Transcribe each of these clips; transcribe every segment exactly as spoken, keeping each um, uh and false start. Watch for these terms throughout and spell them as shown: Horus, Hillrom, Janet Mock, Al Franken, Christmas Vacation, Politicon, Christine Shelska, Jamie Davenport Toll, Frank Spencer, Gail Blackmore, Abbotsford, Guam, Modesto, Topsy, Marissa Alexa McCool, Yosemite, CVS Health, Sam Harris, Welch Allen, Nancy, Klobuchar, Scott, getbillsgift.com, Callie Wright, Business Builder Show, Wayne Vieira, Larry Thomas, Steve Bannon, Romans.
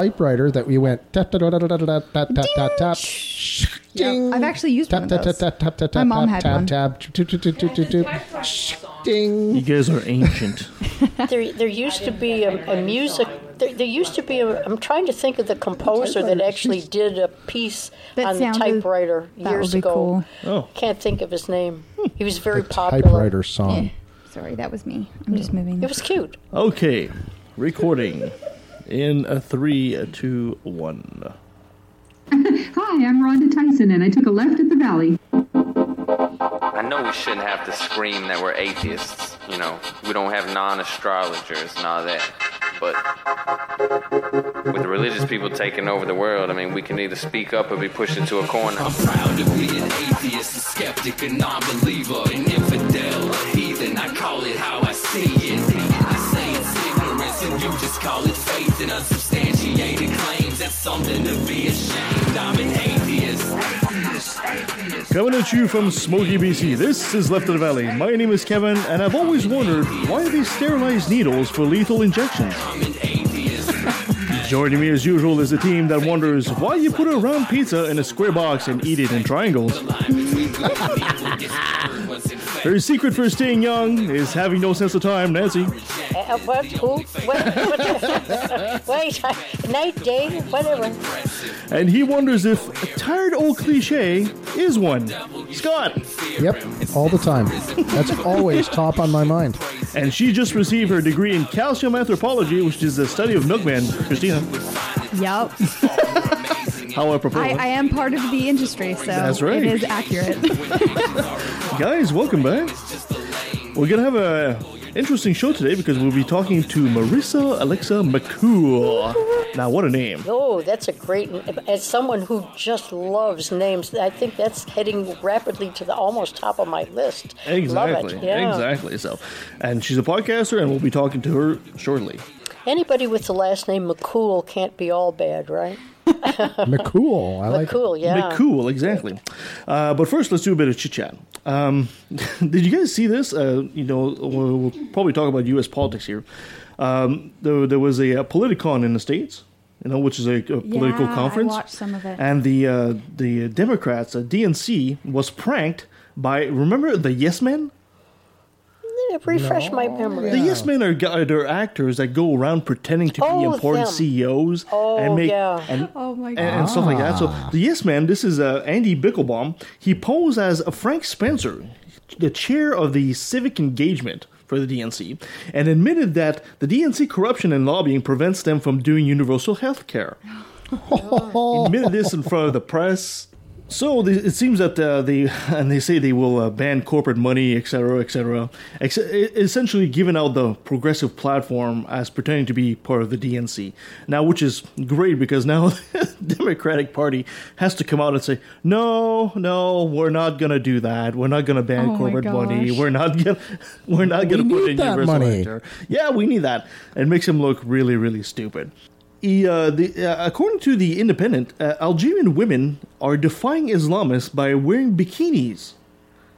typewriter that we went tap tap tap tap tap tap tap tap. Ding. I've actually used one of those. My mom had one. Ding. You guys are ancient. There, there used to be a, a music. There, there used to be a. I'm trying to think of the composer that actually did a piece on the typewriter years ago. Oh, can't think of his name. He was very popular. Typewriter song. Sorry, that was me. I'm just moving. It was cute. Okay, recording. In a three, a two, one. Hi, I'm Rhonda Tyson, and I took a left at the Valley. I know we shouldn't have to scream that we're atheists. You know, we don't have non-astrologers and all that. But with religious people taking over the world, I mean, we can either speak up or be pushed into a corner. I'm proud of being an atheist, a skeptic, a non-believer, an infidel, a heathen. I call it how I see it. I say it's ignorance, and you just call it faith and unsubstantiated claims. That's something to be ashamed. I'm an atheist. Atheist, atheist. Coming at you from Smoky, B C, this is Left of the Valley. My name is Kevin, and I've always wondered why they sterilize needles for lethal injections. I'm an atheist. Joining me as usual is the team that wonders why you put a round pizza in a square box and eat it in triangles. Her secret for staying young is having no sense of time, Nancy. Uh, what? Who? What? What? Wait, night, day, whatever. And he wonders if a tired old cliche is one. Scott. Yep, all the time. That's always top on my mind. And she just received her degree in calcium anthropology, which is the study of milkmen. Christina. Yep. How apropos. I, I am part of the industry, so that's right. It is accurate. Guys, welcome back. We're going to have a interesting show today because we'll be talking to Marissa Alexa McCool. Now, what a name. Oh, that's a great name. As someone who just loves names, I think that's heading rapidly to the almost top of my list. Exactly. Love it. Yeah. Exactly. So, and she's a podcaster, and we'll be talking to her shortly. Anybody with the last name McCool can't be all bad, right? McCool. I like McCool, yeah. McCool, exactly. Uh, but first, let's do a bit of chit-chat. Um, did you guys see this? Uh, you know, we'll, we'll probably talk about U S politics here. Um, there, there was a, a Politicon in the States, you know, which is a, a political yeah, conference. I watched some of it. And the, uh, the Democrats, the D N C, was pranked by, remember the Yes Men? Refresh no. my memory. The Yes Men are they're actors that go around pretending to oh, be important them. C E Os oh, and make yeah. and, oh my God. and stuff like that. So the Yes Man, this is uh, Andy Bickelbaum. He posed as uh, Frank Spencer, the chair of the civic engagement for the D N C, and admitted that the D N C corruption and lobbying prevents them from doing universal health care. He admitted this in front of the press. So the, it seems that uh, they and they say they will uh, ban corporate money, et cetera, et cetera, ex- essentially giving out the progressive platform as pretending to be part of the D N C. Now, which is great because now the Democratic Party has to come out and say, no, no, we're not going to do that. We're not going to ban oh corporate money. We're not going we're not going to put in universal healthcare. Yeah, we need that. It makes him look really, really stupid. He, uh, the, uh, according to The Independent, uh, Algerian women are defying Islamists by wearing bikinis.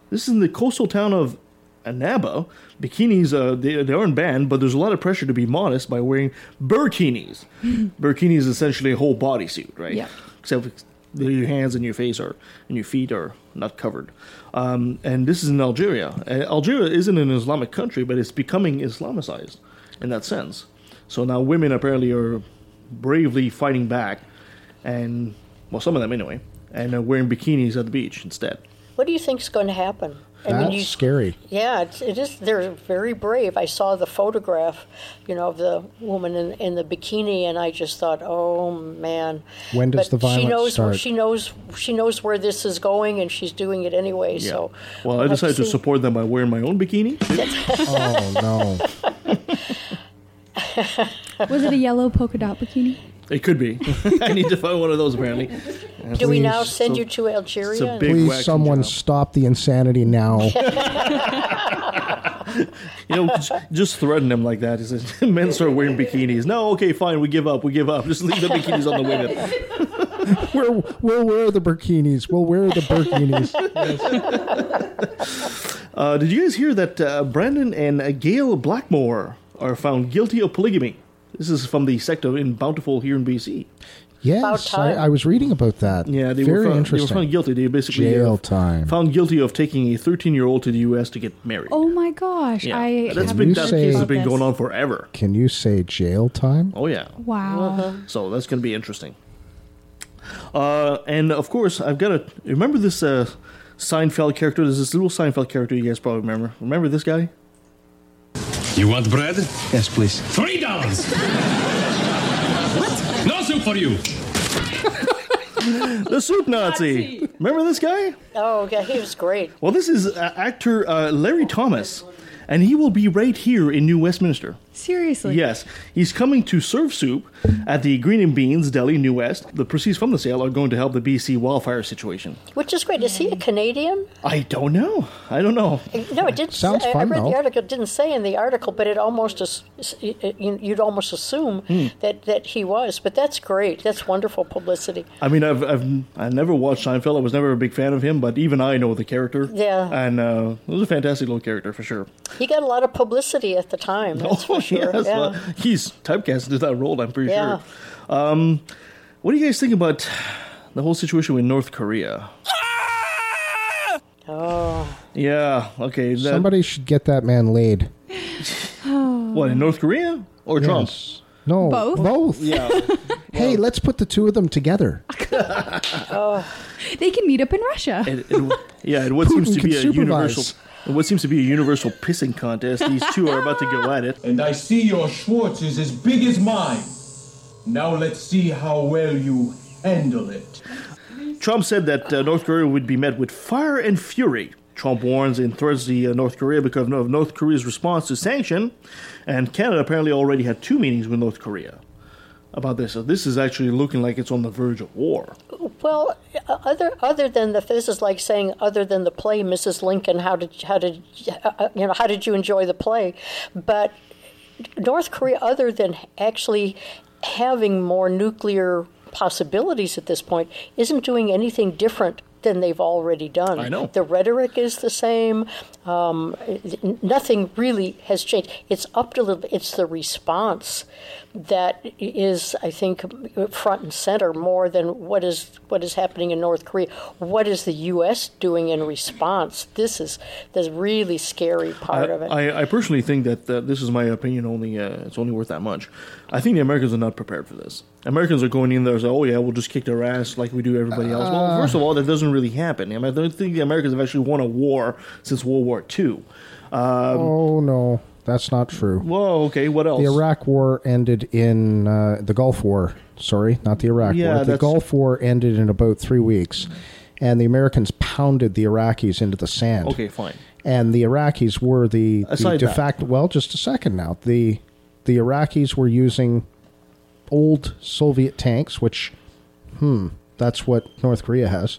This is in the coastal town of Annaba. Bikinis, uh, they, they aren't banned, but there's a lot of pressure to be modest by wearing burkinis. Burkini is essentially a whole bodysuit, right? Yeah. Except your hands and your face are, and your feet are not covered. Um, and this is in Algeria. Uh, Algeria isn't an Islamic country, but it's becoming Islamicized in that sense. So now women apparently are bravely fighting back, and well, some of them anyway, and uh, wearing bikinis at the beach instead. What do you think's going to happen? I That's mean, you, scary. Yeah, it's, it is. They're very brave. I saw the photograph, you know, of the woman in, in the bikini, and I just thought, oh man. When does but the violence she knows, start? She knows. She knows where this is going, and she's doing it anyway. Yeah. So, well, we'll I decided to, to support them by wearing my own bikini. Oh no. Was it a yellow polka dot bikini? It could be. I need to find one of those, apparently. Do please, we now send so, you to Algeria? Please, someone job. Stop the insanity now. You know, just threaten them like that. Just, men start wearing bikinis. No, okay, fine, we give up, we give up. Just leave the bikinis on the women. We're, we'll wear the bikinis. We'll wear the bikinis. Yes. uh, did you guys hear that uh, Brandon and uh, Gail Blackmore are found guilty of polygamy? This is from the sect of in Bountiful here in B C. Yes, I, I was reading about that. Yeah, they, Very were, found, they were found guilty. They basically Jail time. found guilty of taking a thirteen-year-old to the U S to get married. Oh, my gosh. Yeah. I That's been, that say, case has been going on forever. Can you say jail time? Oh, yeah. Wow. Uh-huh. So that's going to be interesting. Uh, and, of course, I've got to remember this uh, Seinfeld character. There's this little Seinfeld character you guys probably remember. Remember this guy? You want bread? Yes, please. Three dollars. What? No soup for you. The soup Nazi. Nazi. Remember this guy? Oh, yeah, he was great. Well, this is uh, actor uh, Larry Thomas, and he will be right here in New Westminster. Seriously? Yes. He's coming to serve soup at the Green and Beans Deli, New West. The proceeds from the sale are going to help the B C wildfire situation. Which is great. Is he a Canadian? I don't know. I don't know. No, it didn't. Sounds I, fun, I read though. the article. It didn't say in the article, but it almost is, you'd almost assume hmm. that, that he was. But that's great. That's wonderful publicity. I mean, I've I've I never watched Seinfeld. I was never a big fan of him, but even I know the character. Yeah. And uh, it was a fantastic little character for sure. He got a lot of publicity at the time. That's oh, for sure. Yes, yeah. Well, he's typecast into that role, I'm pretty yeah. sure. Um, what do you guys think about the whole situation with North Korea? Oh. Yeah, okay. That... Somebody should get that man laid. What, in North Korea or yes. Trump? No. Both? Both. Yeah. Well, hey, let's put the two of them together. Oh. They can meet up in Russia. And, and, yeah, and what Putin seems to be a supervise. universal... What seems to be a universal pissing contest, these two are about to go at it. And I see your Schwartz is as big as mine. Now let's see how well you handle it. Trump said that uh, North Korea would be met with fire and fury. Trump warns and threatens the uh, North Korea because of North Korea's response to sanction. And Canada apparently already had two meetings with North Korea about this. So this is actually looking like it's on the verge of war. Well, other other than the this is like saying other than the play, Missus Lincoln, how did how did you know how did you enjoy the play? But North Korea, other than actually having more nuclear possibilities at this point, isn't doing anything different than they've already done. I know. The rhetoric is the same. Um, nothing really has changed. It's up to the, it's the response that is, I think, front and center more than what is what is happening in North Korea. What is the U S doing in response? This is the really scary part I, of it. I, I personally think that uh, this is my opinion only. Uh, it's only worth that much. I think the Americans are not prepared for this. Americans are going in there and say, oh, yeah, we'll just kick their ass like we do everybody else. Uh, well, first of all, that doesn't really happen. I, mean, I don't think the Americans have actually won a war since World War Two. Um, oh, no. That's not true. Whoa, okay, what else? The Iraq War ended in, uh, the Gulf War, sorry, not the Iraq yeah, War. The that's... Gulf War ended in about three weeks, and the Americans pounded the Iraqis into the sand. Okay, fine. And the Iraqis were the, the de facto, well, just a second now, the the Iraqis were using old Soviet tanks, which, hmm, that's what North Korea has.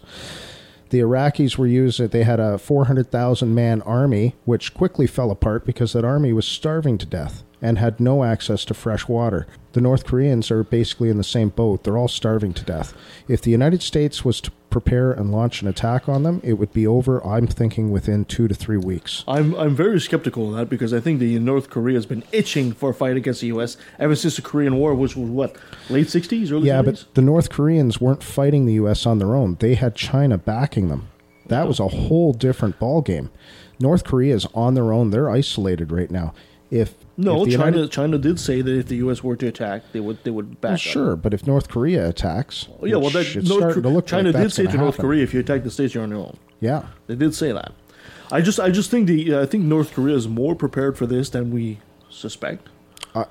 The Iraqis were used, they had a four hundred thousand man army, which quickly fell apart because that army was starving to death and had no access to fresh water. The North Koreans are basically in the same boat. They're all starving to death. If the United States was to prepare and launch an attack on them, it would be over, I'm thinking, within two to three weeks. I'm I'm very skeptical of that because I think the North Korea has been itching for a fight against the U S ever since the Korean War, which was, what, late sixties, early yeah, seventies? Yeah, but the North Koreans weren't fighting the U S on their own. They had China backing them. That was a whole different ballgame. North Korea is on their own. They're isolated right now. If No, if China United, China did say that if the U S were to attack, they would they would back well, sure, up. But if North Korea attacks, well, yeah, well, that, North, to look China like did say to happen. North Korea, if you attack the States, you're on your own. Yeah, they did say that. I just I just think the uh, I think North Korea is more prepared for this than we suspect. Uh,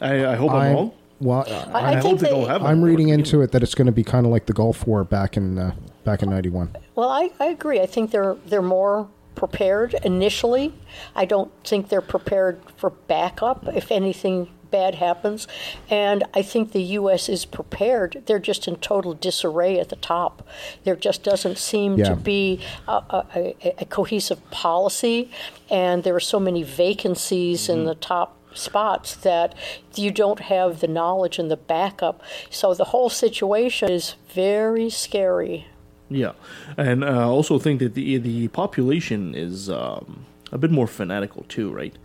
I, I hope I'm, I'm wrong. Well, I, I, I hope they, they don't have. I'm reading into it that it's going to be kind of like the Gulf War back in uh, back in ninety-one. Well, I, I agree. I think they're they're more prepared initially. I don't think they're prepared for backup if anything bad happens. And I think the U S is prepared. They're just in total disarray at the top. There just doesn't seem yeah. to be a, a, a cohesive policy. And there are so many vacancies mm-hmm. in the top spots that you don't have the knowledge and the backup. So the whole situation is very scary. Yeah, and I uh, also think that the the population is um, a bit more fanatical too, right?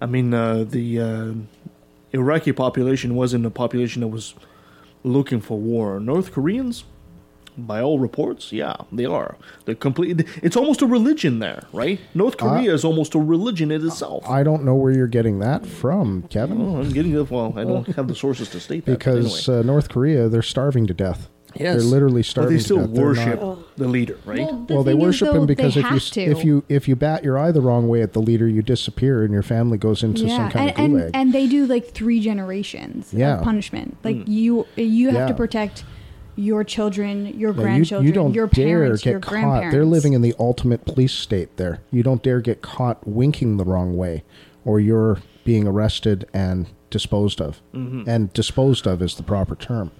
I mean, uh, the uh, Iraqi population wasn't a population that was looking for war. North Koreans, by all reports, yeah, they are. They're completely. It's almost a religion there, right? North Korea uh, is almost a religion in itself. I don't know where you're getting that from, Kevin. Well, I'm getting it. Well, I don't have the sources to state that. Because anyway. uh, North Korea, they're starving to death. Yes. They're literally starving. But they still to death. worship not, the leader, right? Well, the well they worship him because if you to. if you if you bat your eye the wrong way at the leader, you disappear and your family goes into yeah. some kind and, of gulag. And, and they do like three generations yeah. of punishment. Like mm. you you have yeah. to protect your children, your yeah, grandchildren, you, you don't your parents, dare get your caught. grandparents. They're living in the ultimate police state there. You don't dare get caught winking the wrong way or you're being arrested and disposed of. Mm-hmm. And disposed of is the proper term.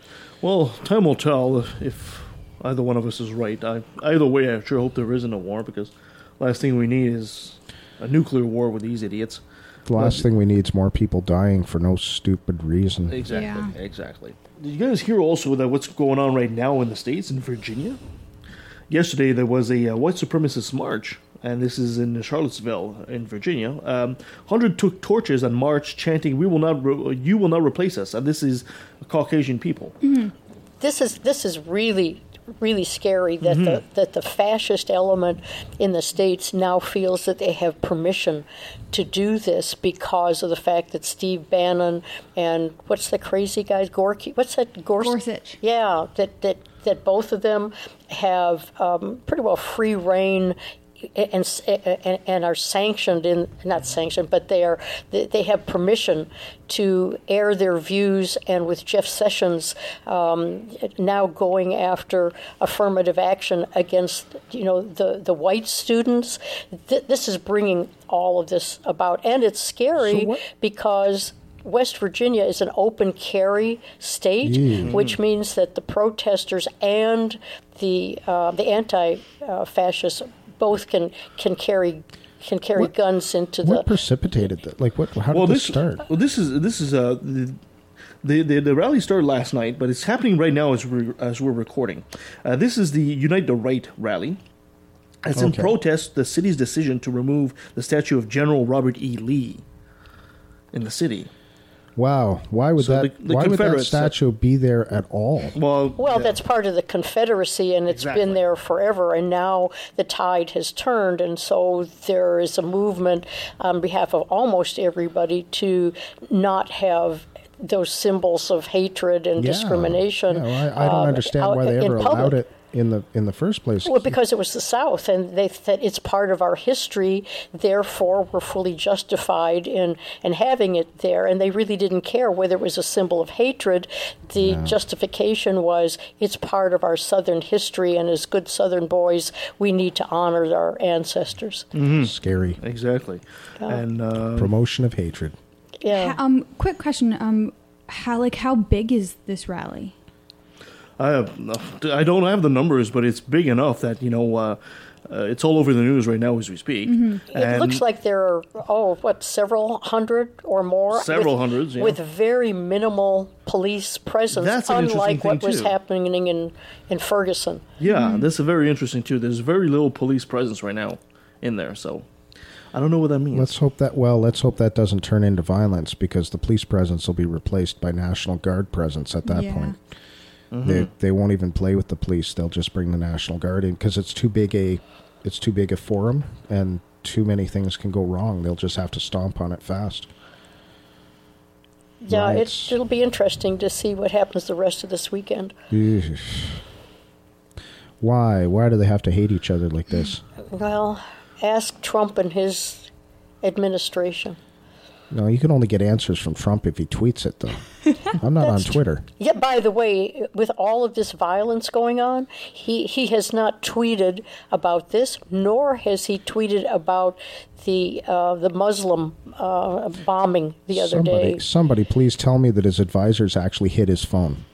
Well, time will tell if either one of us is right. I, either way, I sure hope there isn't a war, because last thing we need is a nuclear war with these idiots. The last but, thing we need is more people dying for no stupid reason. Exactly, yeah. exactly. Did you guys hear also that what's going on right now in the States, in Virginia? Yesterday, there was a uh, white supremacist march, and this is in Charlottesville, in Virginia. Um, Hundred took torches and marched, chanting, "We will not, re- you will not replace us." And this is Caucasian people. Mm-hmm. This is this is really, really scary that mm-hmm. the that the fascist element in the States now feels that they have permission to do this because of the fact that Steve Bannon and what's the crazy guy's Gorky? What's that Gors- Gorsuch? Yeah, that that that both of them have um, pretty well free reign. And, and and are sanctioned in not sanctioned, but they are they, they have permission to air their views. And with Jeff Sessions um, now going after affirmative action against you know the, the white students, th- this is bringing all of this about, and it's scary so because West Virginia is an open carry state, mm. which means that the protesters and the uh, the anti-fascists. Both can, can carry can carry what, guns into the. What precipitated that? Like what? How did well, this, this start? Well, this is this is uh, the, the the the rally started last night, but it's happening right now as we as we're recording. Uh, this is the Unite the Right rally. It's okay. in protest the city's decision to remove the statue of General Robert E. Lee in the city. Wow! Why would so that? The, the why would that statue be there at all? Well, well, yeah. that's part of the Confederacy, and it's exactly. been there forever. And now the tide has turned, and so there is a movement on behalf of almost everybody to not have those symbols of hatred and yeah. discrimination. Yeah, well, I, I don't um, understand out, why they ever allowed public. it. In the in the first place, well, because it was the South, and they said it's part of our history. Therefore, we're fully justified in, in having it there. And they really didn't care whether it was a symbol of hatred. The no. justification was it's part of our Southern history, and as good Southern boys, we need to honor our ancestors. Mm-hmm. Scary, exactly, yeah. and uh, promotion of hatred. Yeah. Ha- um. Quick question. Um. How like how big is this rally? I have, I don't have the numbers, but it's big enough that, you know, uh, uh, it's all over the news right now as we speak. Mm-hmm. It looks like there are, oh, what, several hundred or more? Several with, hundreds, yeah. With very minimal police presence, that's an unlike what too. was happening in, in Ferguson. Yeah, mm-hmm. that's very interesting, too. There's very little police presence right now in there, so I don't know what that means. Let's hope that, well, let's hope that doesn't turn into violence, because the police presence will be replaced by National Guard presence at that yeah. point. Mm-hmm. They they won't even play with the police. They'll just bring the National Guard in because it's too big a it's too big a forum and too many things can go wrong. They'll just have to stomp on it fast. Yeah, right. it's, it'll be interesting to see what happens the rest of this weekend. Why? Why do they have to hate each other like this? Well, ask Trump and his administration. No, you can only get answers from Trump if he tweets it, though. I'm not on Twitter. Tr- yeah, by the way, with all of this violence going on, he, he has not tweeted about this, nor has he tweeted about the uh, the Muslim uh, bombing the other somebody, day. Somebody please tell me that his advisors actually hit his phone.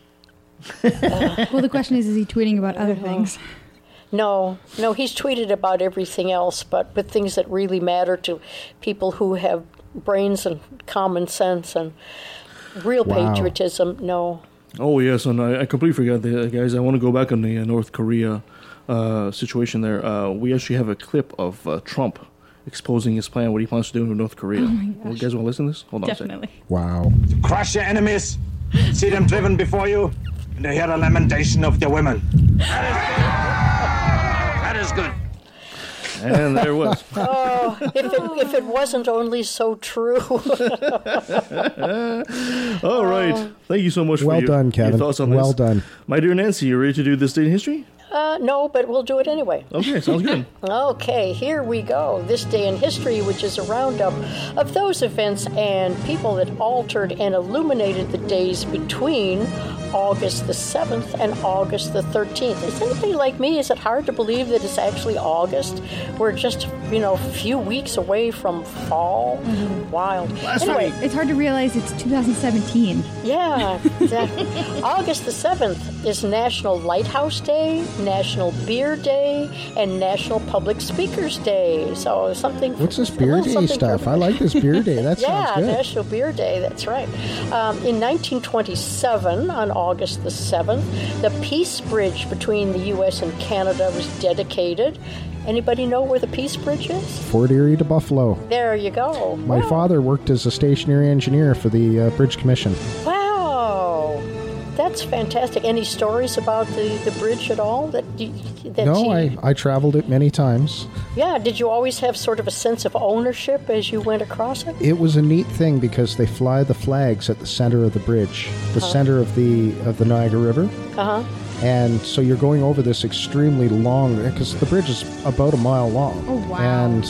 uh, well, the question is, is he tweeting about other things? No, no, he's tweeted about everything else, but, but things that really matter to people who have brains and common sense and real wow. patriotism. No. Oh yes, and I, I completely forgot that, guys. I want to go back on the uh, North Korea uh, situation. There, uh, we actually have a clip of uh, Trump exposing his plan, what he plans to do in North Korea. Oh my gosh. Well, you guys want to listen to this? Hold on Definitely. a second. Wow. To crush your enemies, see them driven before you, and to hear the lamentation of their women. That is good. That is good. And there it was. Oh, if it, if it wasn't only so true. All right. Um, Thank you so much for well your, done, Kevin. your thoughts on well this. Well done. My dear Nancy, you ready to do this day in history? Uh, no, but we'll do it anyway. Okay, sounds good. Okay, here we go. This day in history, which is a roundup of those events and people that altered and illuminated the days between August the seventh and August the thirteenth. Is anybody like me? Is it hard to believe that it's actually August? We're just, you know, a few weeks away from fall. Mm-hmm. Wild. Last anyway, week. It's hard to realize it's two thousand seventeen. Yeah. Exactly. August the seventh is National Lighthouse Day, National Beer Day, and National Public Speakers Day. So something. What's this beer day stuff? Perfect. I like this beer day. That yeah, sounds good. Yeah, National Beer Day. That's right. Um, in nineteen twenty-seven, on August the seventh, the peace bridge between the U S and Canada was dedicated. Anybody know where the Peace Bridge is? Fort Erie to Buffalo. There you go. My wow. father worked as a stationary engineer for the uh, Bridge Commission. Wow. That's fantastic. Any stories about the, the bridge at all? That, that No, I, I traveled it many times. Yeah, did you always have sort of a sense of ownership as you went across it? It was a neat thing because they fly the flags at the center of the bridge, the uh-huh. center of the of the Niagara River. Uh-huh. And so you're going over this extremely long, because the bridge is about a mile long. Oh, wow. And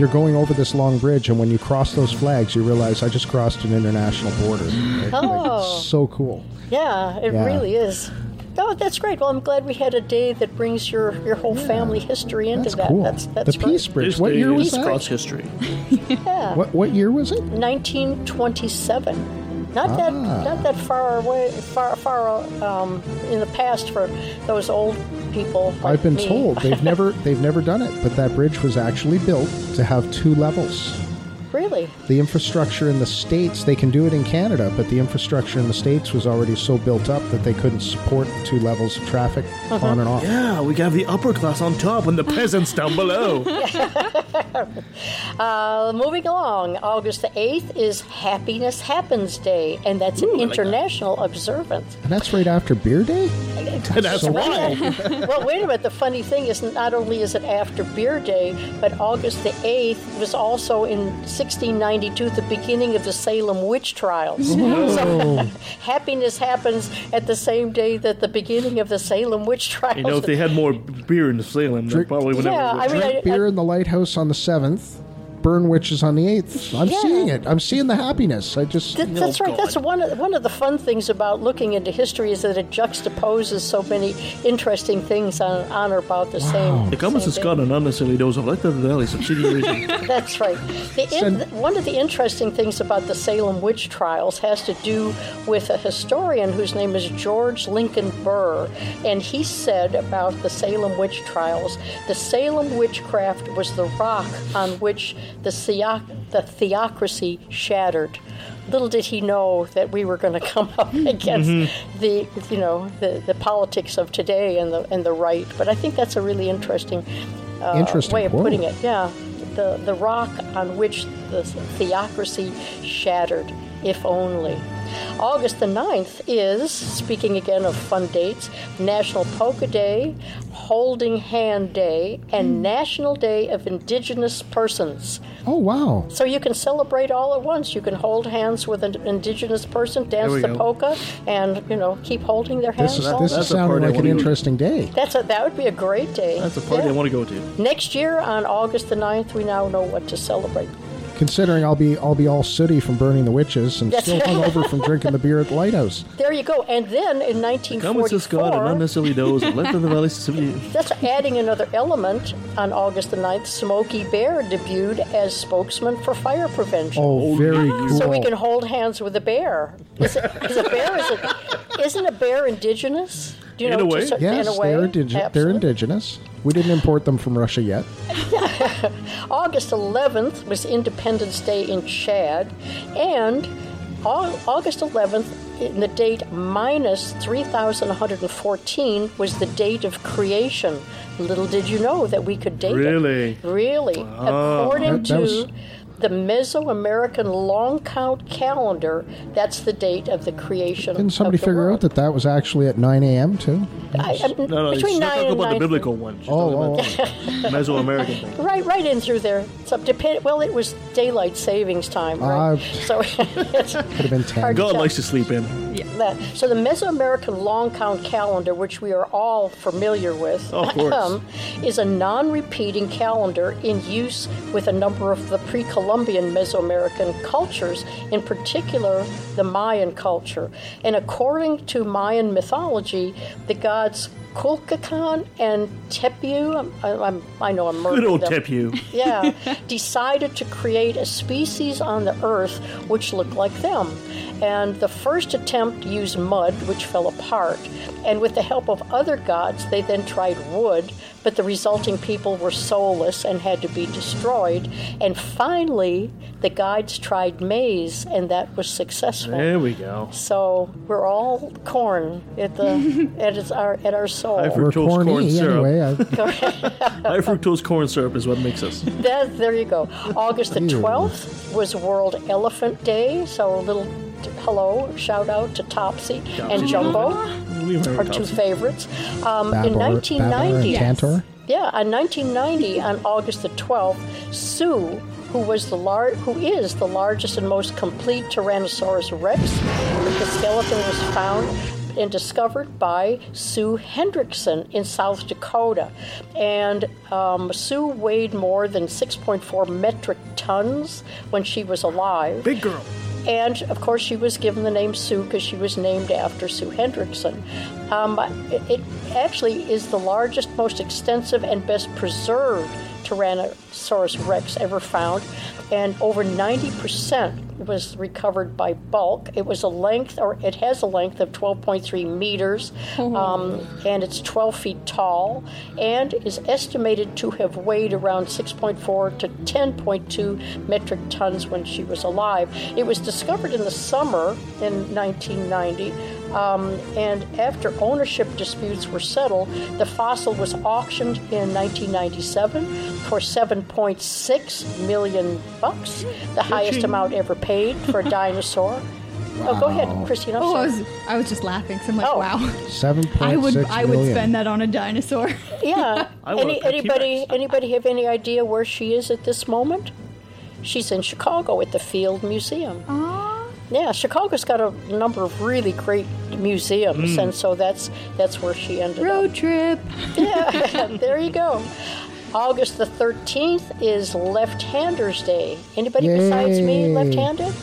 you're going over this long bridge, and when you cross those flags, you realize, I just crossed an international border. Right? Oh. Like, it's so cool. Yeah, it yeah. really is. Oh, that's great. Well, I'm glad we had a day that brings your, your whole yeah. family history into that's that. Cool. That's that's cool. The Peace Bridge. What year was that? Cross history. yeah. What what year was it? nineteen twenty-seven. Not ah. that not that far away, far far um, in the past for those old people. Like I've been me. told they've never they've never done it, but that bridge was actually built to have two levels. Really? The infrastructure in the States, they can do it in Canada, but the infrastructure in the States was already so built up that they couldn't support two levels of traffic uh-huh. on and off. Yeah, we got the upper class on top and the peasants down below. uh, moving along, August the eighth is Happiness Happens Day, and that's an Ooh, international like that. observance. And that's right after Beer Day? That's, that's so right. Cool. Well, wait a minute. The funny thing is, not only is it after Beer Day, but August the eighth was also in sixteen ninety-two, the beginning of the Salem witch trials. So, happiness happens at the same day that the beginning of the Salem witch trials. You know, if they had more beer in the Salem, they probably would yeah, never. Drink I mean, I, beer I, in the lighthouse on the seventh. Burn witches on the eighth. I'm yeah. seeing it. I'm seeing the happiness. I just Th- that's oh right. God. That's one of one of the fun things about looking into history is that it juxtaposes so many interesting things on, on or about the wow. same. The comments of Scott and unnecessarily those of the Valley subsidiary. That's right. The in, one of the interesting things about the Salem witch trials has to do with a historian whose name is George Lincoln Burr, and he said about the Salem witch trials, the Salem witchcraft was the rock on which The, theoc- the theocracy shattered. Little did he know that we were going to come up against mm-hmm. the, you know, the, the politics of today and the and the right. But I think that's a really interesting, uh, interesting way of putting it. Yeah, the the rock on which the theocracy shattered, if only. August the ninth is, speaking again of fun dates, National Polka Day, Holding Hand Day, and National Day of Indigenous Persons. Oh, wow. So you can celebrate all at once. You can hold hands with an indigenous person, dance the go. polka, and, you know, keep holding their hands. This, all this is sounding like an interesting day. That's a, that would be a great day. That's a party yeah. I want to go to. Next year on August the ninth, we now know what to celebrate. Considering I'll be I'll be all sooty from burning the witches and That's still hungover from drinking the beer at the lighthouse. There you go. And then in nineteen forty-four, comments of Scott and unnecessarily those of left of the valley. That's adding another element. On August the ninth, Smokey Bear debuted as spokesman for fire prevention. Oh, very cool. So we can hold hands with a bear. Is, it, is a bear is it, isn't a bear indigenous? Do you in know, a way, a, yes, in a way? They're, indig- they're indigenous. We didn't import them from Russia yet. August eleventh was Independence Day in Chad, and August eleventh in the date minus three thousand one hundred fourteen was the date of creation. Little did you know that we could date really? it. Really? Really. Oh, according that, that to was... the Mesoamerican long count calendar, that's the date of the creation. Didn't somebody of the figure world. out that that was actually at nine a.m. too? I, I mean, no, no, between nine and about nine. The biblical one. She's oh, oh. Mesoamerican thing. Right, right in through there. It's up to, well, it was daylight savings time, right? Uh, so it could have been ten. God likes to sleep in. Yeah. That. So the Mesoamerican long count calendar, which we are all familiar with, oh, of course. um, is a non-repeating calendar in use with a number of the pre-Columbian Colombian Mesoamerican cultures, in particular the Mayan culture. And according to Mayan mythology, the gods Kulcacan and Tepeu, I'm, I'm, I know I'm murdering Little them. Tepeu. Yeah, decided to create a species on the earth which looked like them. And the first attempt used mud, which fell apart. And with the help of other gods, they then tried wood, but the resulting people were soulless and had to be destroyed. And finally, the guides tried maize, and that was successful. There we go. So we're all corn at the at its, our at our soul. High fructose corn syrup. Anyway, High fructose corn syrup is what makes us. That, there you go. August the twelfth was World Elephant Day, so a little. Hello, shout out to Topsy, Topsy and Jumbo, Aww. our two favorites. Um, Babber, in nineteen ninety, yes. yeah, in nineteen ninety, on August the twelfth, Sue, who was the lar- who is the largest and most complete Tyrannosaurus Rex, the skeleton was found and discovered by Sue Hendrickson in South Dakota. And um, Sue weighed more than six point four metric tons when she was alive. Big girl. And, of course, she was given the name Sue because she was named after Sue Hendrickson. Um, it, it actually is the largest, most extensive, and best preserved Tyrannosaurus Rex ever found, and over ninety percent was recovered by bulk. It was a length, or it has a length of twelve point three meters, mm-hmm. um, and it's twelve feet tall, and is estimated to have weighed around six point four to ten point two metric tons when she was alive. It was discovered in the summer in nineteen ninety. Um, and after ownership disputes were settled, the fossil was auctioned in nineteen ninety-seven for seven point six million bucks, the highest amount ever paid for a dinosaur. Wow. Oh, go ahead, Christina. Oh, I was, I was just laughing. So I'm like, oh. wow. seven point six million. I would, I would spend that on a dinosaur. Yeah. Any, anybody, anybody have any idea where she is at this moment? She's in Chicago at the Field Museum. Oh. Yeah, Chicago's got a number of really great museums, mm. and so that's that's where she ended up. Road trip. Yeah, there you go. August the thirteenth is Left-Handers Day. Anybody Yay. besides me left-handed?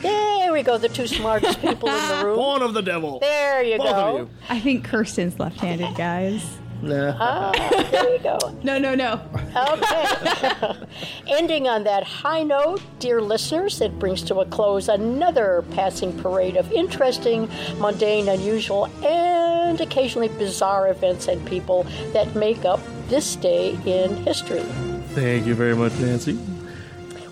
There we go, the two smartest people in the room. Born of the devil. There you Both go. Of you. I think Kirsten's left-handed, guys. No. Ah, there you go. No, no, no. Okay. Ending on that high note, dear listeners, it brings to a close another passing parade of interesting, mundane, unusual, and occasionally bizarre events and people that make up this day in history. Thank you very much, Nancy.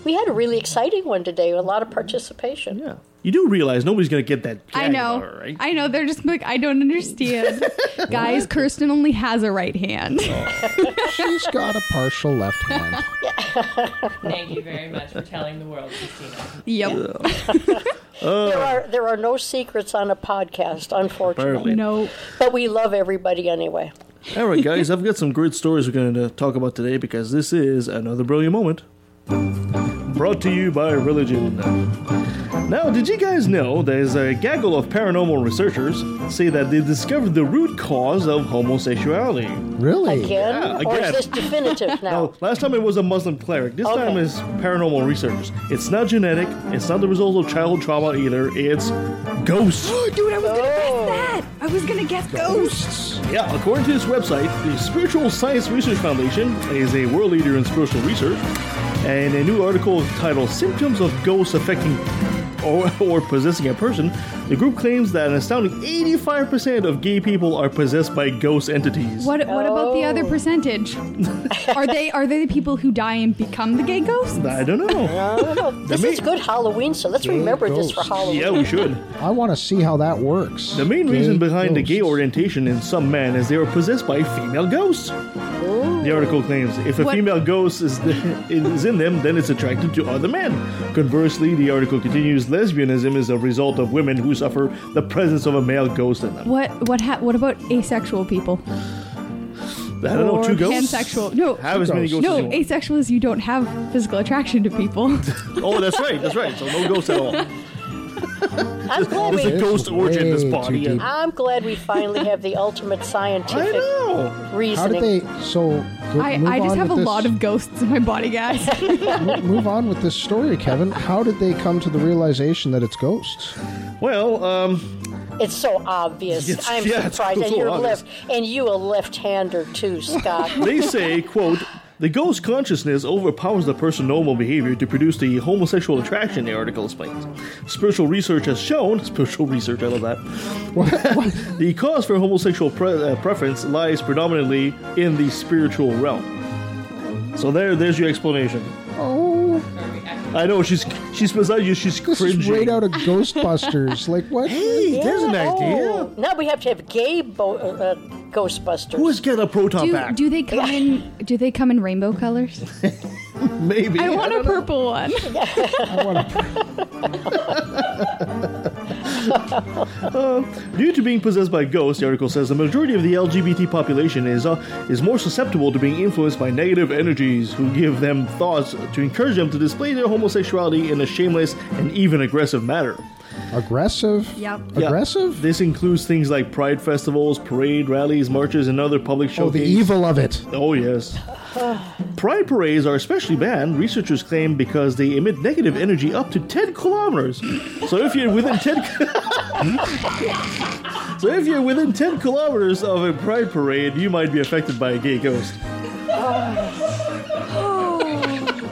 We had a really exciting one today, a lot of participation. Yeah. You do realize nobody's going to get that gag I know. About her, right? I know. They're just like, I don't understand. Guys, Kirsten only has a right hand. Oh. She's got a partial left hand. Yeah. Thank you very much for telling the world, Christina. Yep. Yeah. Uh, there are there are no secrets on a podcast, unfortunately. Barely. No. But we love everybody anyway. All right, guys. I've got some great stories we're going to talk about today because this is another brilliant moment. Brought to you by religion. Now, did you guys know there's a gaggle of paranormal researchers say that they discovered the root cause of homosexuality? Really? Again? Yeah, again. Or is this definitive now? Now, last time it was a Muslim cleric. This okay. time it's paranormal researchers. It's not genetic. It's not the result of childhood trauma either. It's ghosts. Dude, I was oh. going to guess that. I was going to guess ghosts. ghosts. Yeah, according to this website, the Spiritual Science Research Foundation is a world leader in spiritual research. And a new article titled Symptoms of Ghosts Affecting or, or possessing a person, the group claims that an astounding eighty-five percent of gay people are possessed by ghost entities. What What oh. about the other percentage? Are they Are they the people who die and become the gay ghosts? I don't know. No, no, no. This may- is good Halloween, so let's gay remember ghosts. This for Halloween. Yeah, we should. I want to see how that works. The main gay reason behind ghosts. The gay orientation in some men is they were possessed by female ghosts. Ooh. The article claims if a what? female ghost is, the, is in them, then it's attracted to other men. Conversely, the article continues, lesbianism is a result of women who suffer the presence of a male ghost in them. What What? Ha- what about asexual people? I don't know, two ghosts? Pansexual. No, have as many ghosts no, as you want. Asexual is you don't have physical attraction to people. Oh, that's right, that's right. So no ghosts at all. I'm glad There's we, a ghost origin this body. I'm glad we finally have the ultimate scientific I know. reasoning. How did they, so I, I just have a this. lot of ghosts in my body, guys. Move on with this story, Kevin. How did they come to the realization that it's ghosts? Well, um... it's so obvious. It's, I'm yeah, surprised. It's, it's and, so you're left, and you a left-hander, too, Scott. They say, quote, the ghost consciousness overpowers the person's normal behavior to produce the homosexual attraction, the article explains. Spiritual research has shown... Spiritual research, I love that. What? What? The cause for homosexual pre- uh, preference lies predominantly in the spiritual realm. So there, there's your explanation. Oh. I know, she's she's beside you, she's this cringing. This is right out of Ghostbusters. Like, what? Hey, yeah, there's an idea. Oh. Now we have to have gay... Bo- uh, Ghostbusters. Who's got a proton do, pack? Do they come in? Do they come in rainbow colors? Maybe. I want I a purple know. one. I want a. Pur- uh, due to being possessed by ghosts, the article says the majority of the L G B T population is uh, is more susceptible to being influenced by negative energies, who give them thoughts to encourage them to display their homosexuality in a shameless and even aggressive manner. Aggressive? Yep. Aggressive? Yep. This includes things like pride festivals, parade, rallies, marches, and other public showcases. Oh, the evil of it. Oh, yes. Pride parades are especially banned, researchers claim, because they emit negative energy up to ten kilometers. So if you're within ten... so if you're within ten kilometers of a pride parade, you might be affected by a gay ghost.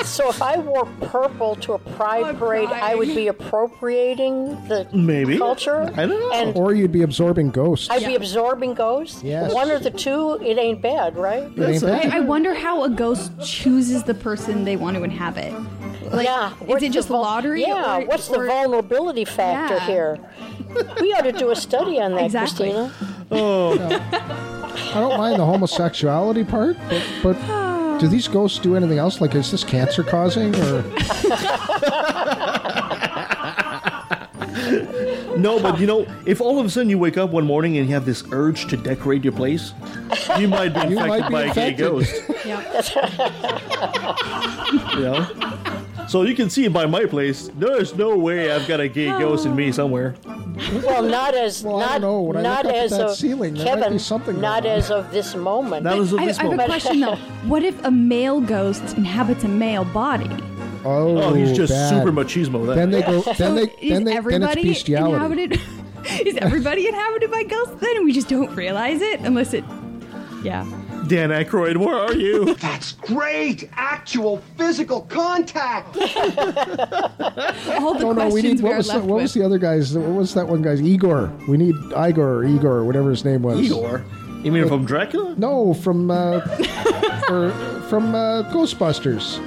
So if I wore purple to a pride parade, I would be appropriating the Maybe. culture. I don't know. And or you'd be absorbing ghosts. I'd yeah. be absorbing ghosts. Yes. One or the two, it ain't bad, right? It ain't bad. I, I wonder how a ghost chooses the person they want to inhabit. Like, yeah. Is it just vul- lottery? Yeah. Or, what's or, the vulnerability factor yeah. here? We ought to do a study on that, exactly. Christina. Oh. Yeah. I don't mind the homosexuality part, but... but do these ghosts do anything else? Like, is this cancer causing? Or no, but you know, if all of a sudden you wake up one morning and you have this urge to decorate your place, you might be you infected might be by infected. a gay ghost. Yeah. Yeah. So you can see by my place, there's no way I've got a gay ghost in me somewhere. Well, not as well, not, I don't know. When not I look up as at that of ceiling, there Kevin, might be something not as on. of this moment. Not as of this I, moment. I have a question though. What if a male ghost inhabits a male body? Oh, oh he's just bad. super machismo. That then they go. Then so they. Then they. Then it's bestiality. Is everybody inhabited by ghosts? Then and we just don't realize it unless it. Yeah. Dan Aykroyd, where are you? That's great! Actual physical contact! All the no, no, we need, what, was the, what was the other guy's? What was that one guy's? Igor. We need Igor, or Igor, whatever his name was. Igor? You mean uh, from Dracula? No, from uh, or, from uh, Ghostbusters.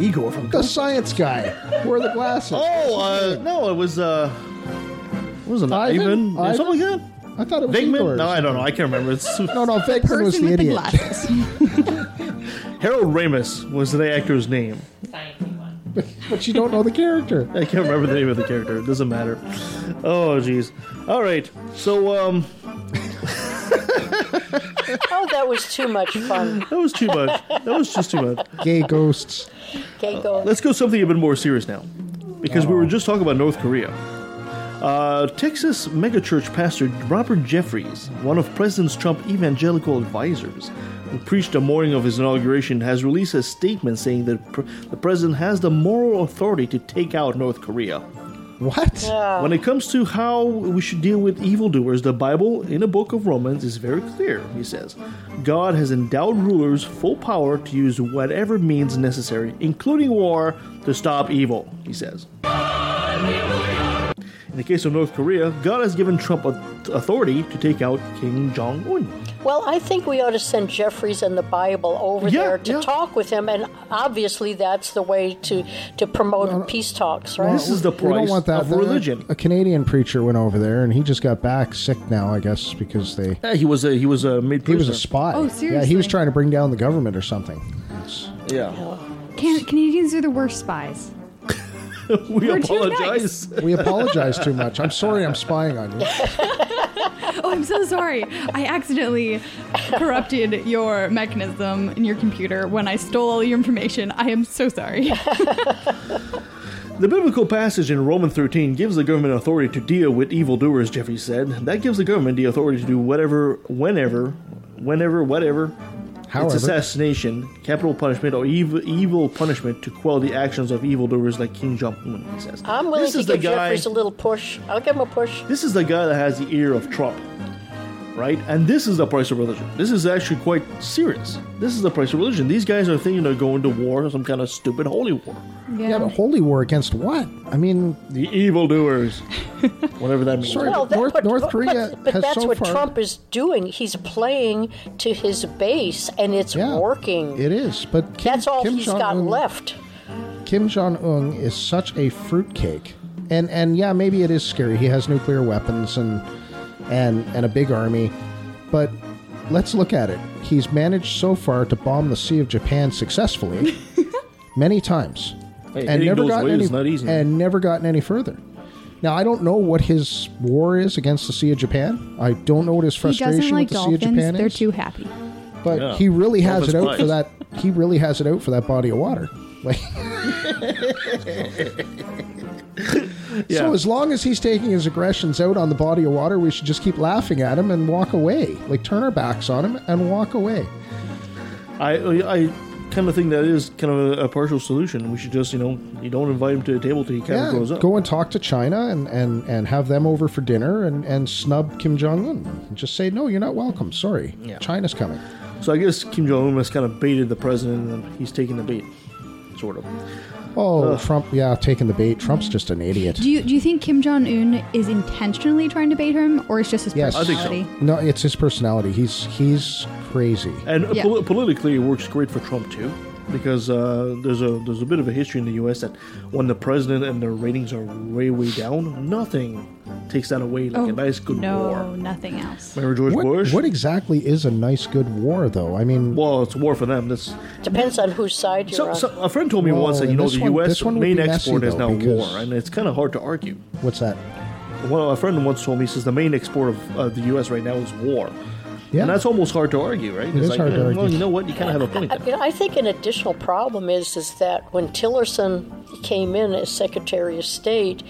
Igor from Ghostbusters? The science guy. Wore the glasses. Oh, uh, no, it was, uh, what was it? Ivan? Ivan? Ivan? Something like that? I thought it was Vigman? No, I don't know. I can't remember. It's no, no, Vigman was the idiot. The Harold Ramis was the actor's name. Sciencey one. But, but you don't know the character. I can't remember the name of the character. It doesn't matter. Oh, jeez. All right. So, um... oh, that was too much fun. That was too much. That was just too much. Gay ghosts. Gay ghosts. Uh, let's go something a bit more serious now. Because oh. we were just talking about North Korea. Uh, Texas megachurch pastor Robert Jeffries, one of President Trump's evangelical advisors, who preached the morning of his inauguration, has released a statement saying that pr- the president has the moral authority to take out North Korea. What? Yeah. When it comes to how we should deal with evildoers, the Bible in the book of Romans is very clear, he says. God has endowed rulers full power to use whatever means necessary, including war, to stop evil, he says. In the case of North Korea, God has given Trump authority to take out Kim Jong-un. Well, I think we ought to send Jeffries and the Bible over yeah, there to yeah. talk with him, and obviously that's the way to, to promote no, peace talks, right? This is the price of there. religion. A Canadian preacher went over there, and he just got back sick now, I guess, because they... Yeah, he was a, he was a made prisoner. He was a spy. Oh, seriously? Yeah, he was trying to bring down the government or something. It's, yeah. Can, Canadians are the worst spies. We We're apologize. Nice. We apologize too much. I'm sorry I'm spying on you. Oh, I'm so sorry. I accidentally corrupted your mechanism in your computer when I stole all your information. I am so sorry. The biblical passage in Romans thirteen gives the government authority to deal with evildoers, Jeffrey said. That gives the government the authority to do whatever, whenever, whenever, whatever. However, it's assassination, capital punishment, or evil, evil punishment to quell the actions of evildoers like Kim Jong-un, he says. I'm willing this to is give the guy, Jeffries a little push. I'll give him a push. This is the guy that has the ear of Trump, right? And this is the price of religion. This is actually quite serious. This is the price of religion. These guys are thinking they're going to war, some kind of stupid holy war. Yeah, yeah but holy war against what? I mean... The evildoers. Whatever that means. Well, that, North, but, North Korea but, but has that's so what far... Trump is doing. He's playing to his base, and it's yeah, working. It is, but Kim, that's all Kim he's Jong-un, got left. Kim Jong-un is such a fruitcake, and and yeah, maybe it is scary. He has nuclear weapons and and and a big army, but let's look at it. He's managed so far to bomb the Sea of Japan successfully many times, hey, and never gotten any, not easy. and never gotten any further. Now, I don't know what his war is against the Sea of Japan. I don't know what his frustration like with the dolphins, Sea of Japan is. They're too happy. But yeah. he really has it out nice. for that. He really has it out for that body of water. Like, yeah. So as long as he's taking his aggressions out on the body of water, we should just keep laughing at him and walk away. Like, turn our backs on him and walk away. I... I kind of thing that is kind of a, a partial solution. We should just, you know, you don't invite him to the table till he kind yeah, of grows up. Go and talk to China and, and, and have them over for dinner and, and snub Kim Jong-un. Just say, no, you're not welcome. Sorry. Yeah. China's coming. So I guess Kim Jong-un has kind of baited the president and he's taking the bait, sort of. Oh, uh, Trump, yeah, taking the bait. Trump's just an idiot. Do you do you think Kim Jong-un is intentionally trying to bait him, or it's just his yes, personality? I think so. No, it's his personality. He's he's crazy. And yeah. pol- politically, it works great for Trump, too, because uh, there's a there's a bit of a history in the U S that when the president and their ratings are way, way down, nothing takes that away like oh, a nice, good no, war. No, nothing else. Remember George what, Bush? What exactly is a nice, good war, though? I mean... Well, it's war for them. That's depends on whose side you're so, on. So a friend told me well, once that, you know, the one, U S main messy, export though, is now war, and it's kind of hard to argue. What's that? Well, a friend once told me, he says the main export of uh, the U S right now is war. Yeah. And that's almost hard to argue, right? It it's is like, hard to argue. Well, you know what? You kind of have a point there. I, I think an additional problem is, is that when Tillerson came in as Secretary of State,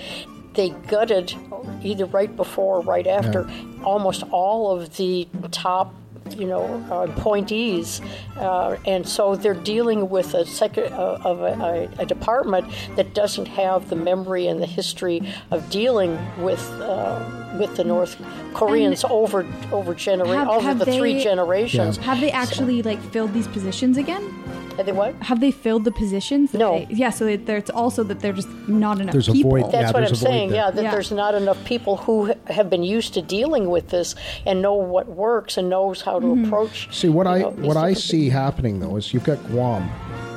they gutted, either right before or right after, yeah. almost all of the top, you know, uh, appointees. Uh, and so they're dealing with a sec- uh, of a, a, a department that doesn't have the memory and the history of dealing with uh, with the North Koreans and over over, genera- have, over have the they, three generations. Yeah. Have they actually, so, like, filled these positions again? Have they what? Have they filled the positions? No. They, yeah, so they, it's also that they're just not enough there's people. A void. That's yeah, what I'm saying, yeah, that yeah. there's not enough people who have been used to dealing with this and know what works and knows how to mm-hmm. approach. See, what I know, what I see happening, though, is you've got Guam,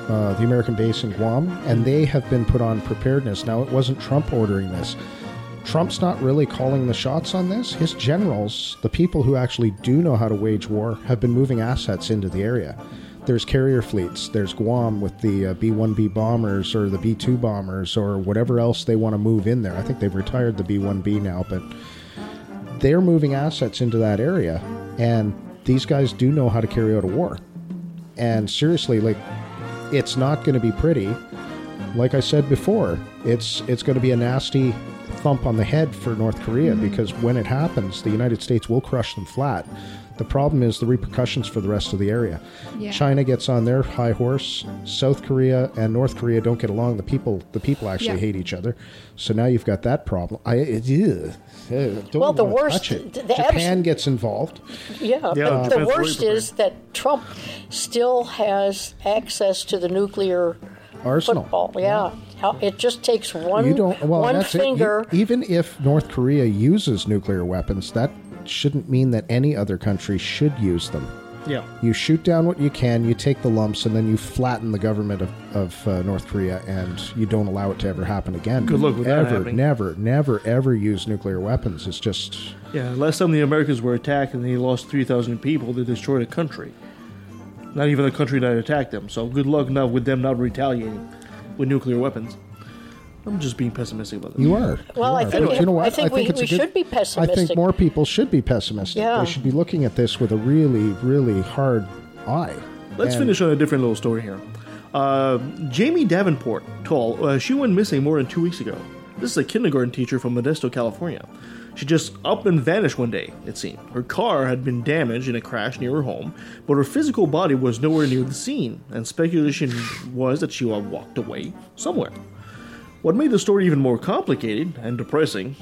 uh, the American base in Guam, and they have been put on preparedness. Now, it wasn't Trump ordering this. Trump's not really calling the shots on this. His generals, the people who actually do know how to wage war, have been moving assets into the area. There's carrier fleets. There's Guam with the uh, B one B bombers or the B two bombers or whatever else they want to move in there. I think they've retired the B one B now, but they're moving assets into that area, and these guys do know how to carry out a war. And seriously, like, it's not going to be pretty. Like I said before, it's it's going to be a nasty thump on the head for North Korea mm-hmm. because when it happens, the United States will crush them flat. The problem is the repercussions for the rest of the area. Yeah. China gets on their high horse. South Korea and North Korea don't get along. The people, the people actually yeah. hate each other. So now you've got that problem. I, it, ugh, don't well, the worst, it. The Japan abs- gets involved. Yeah, yeah uh, the, the worst is that Trump still has access to the nuclear arsenal. Football. Yeah. yeah. How, it just takes one, you don't, well, one finger. You, even if North Korea uses nuclear weapons, that shouldn't mean that any other country should use them. Yeah. You shoot down what you can, you take the lumps, and then you flatten the government of, of uh, North Korea, and you don't allow it to ever happen again. Good luck with that happening. Never, never, ever use nuclear weapons. It's just... Yeah, last time the Americans were attacked and they lost three thousand people, they destroyed a country. Not even a country that attacked them. So good luck now with them not retaliating with nuclear weapons. I'm just being pessimistic about this. You are. Well, you I, are. Think, you know what? I think I think we, we good, should be pessimistic. I think more people should be pessimistic. Yeah. They should be looking at this with a really, really hard eye. Let's and finish on a different little story here. Uh, Jamie Davenport Toll, uh, she went missing more than two weeks ago. This is a kindergarten teacher from Modesto, California. She just up and vanished one day, it seemed. Her car had been damaged in a crash near her home, but her physical body was nowhere near the scene, and speculation was that she had walked away somewhere. What made the story even more complicated and depressing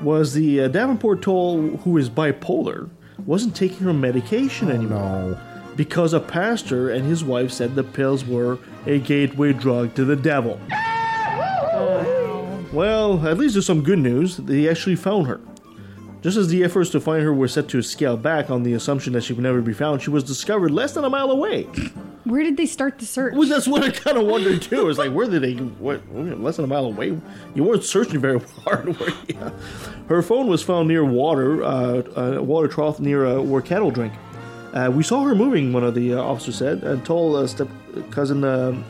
was the uh, Davenport Toll, who is bipolar, wasn't taking her medication oh, anymore no. because a pastor and his wife said the pills were a gateway drug to the devil. uh, well, at least there's some good news. They actually found her. Just as the efforts to find her were set to scale back on the assumption that she would never be found, she was discovered less than a mile away. Where did they start the search? Well, that's what I kind of wondered, too. It's like, where did they... What, less than a mile away? You weren't searching very hard, were you? Her phone was found near water, uh, a water trough near uh, where cattle drink. Uh, we saw her moving, one of the uh, officers said, and told uh, step-cousin... Uh,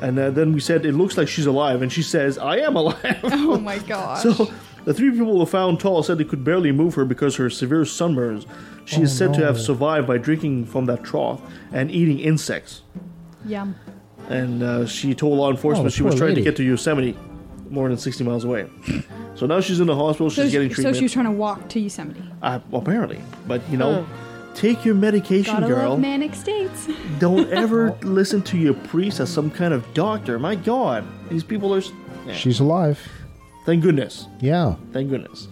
and uh, then we said, it looks like she's alive. And she says, I am alive. Oh, my gosh. So... The three people who found Tall said they could barely move her because of her severe sunburns. She oh, is said no. to have survived by drinking from that trough and eating insects. Yum. And uh, she told law enforcement oh, she was trying lady. to get to Yosemite, more than sixty miles away. So now she's in the hospital. She's so getting treatment. So she was trying to walk to Yosemite. Uh, apparently, but you know, oh. take your medication, Gotta girl. Love manic states. Don't ever listen to your priest as some kind of doctor. My God, these people are. Yeah. She's alive. Thank goodness. Yeah. Thank goodness.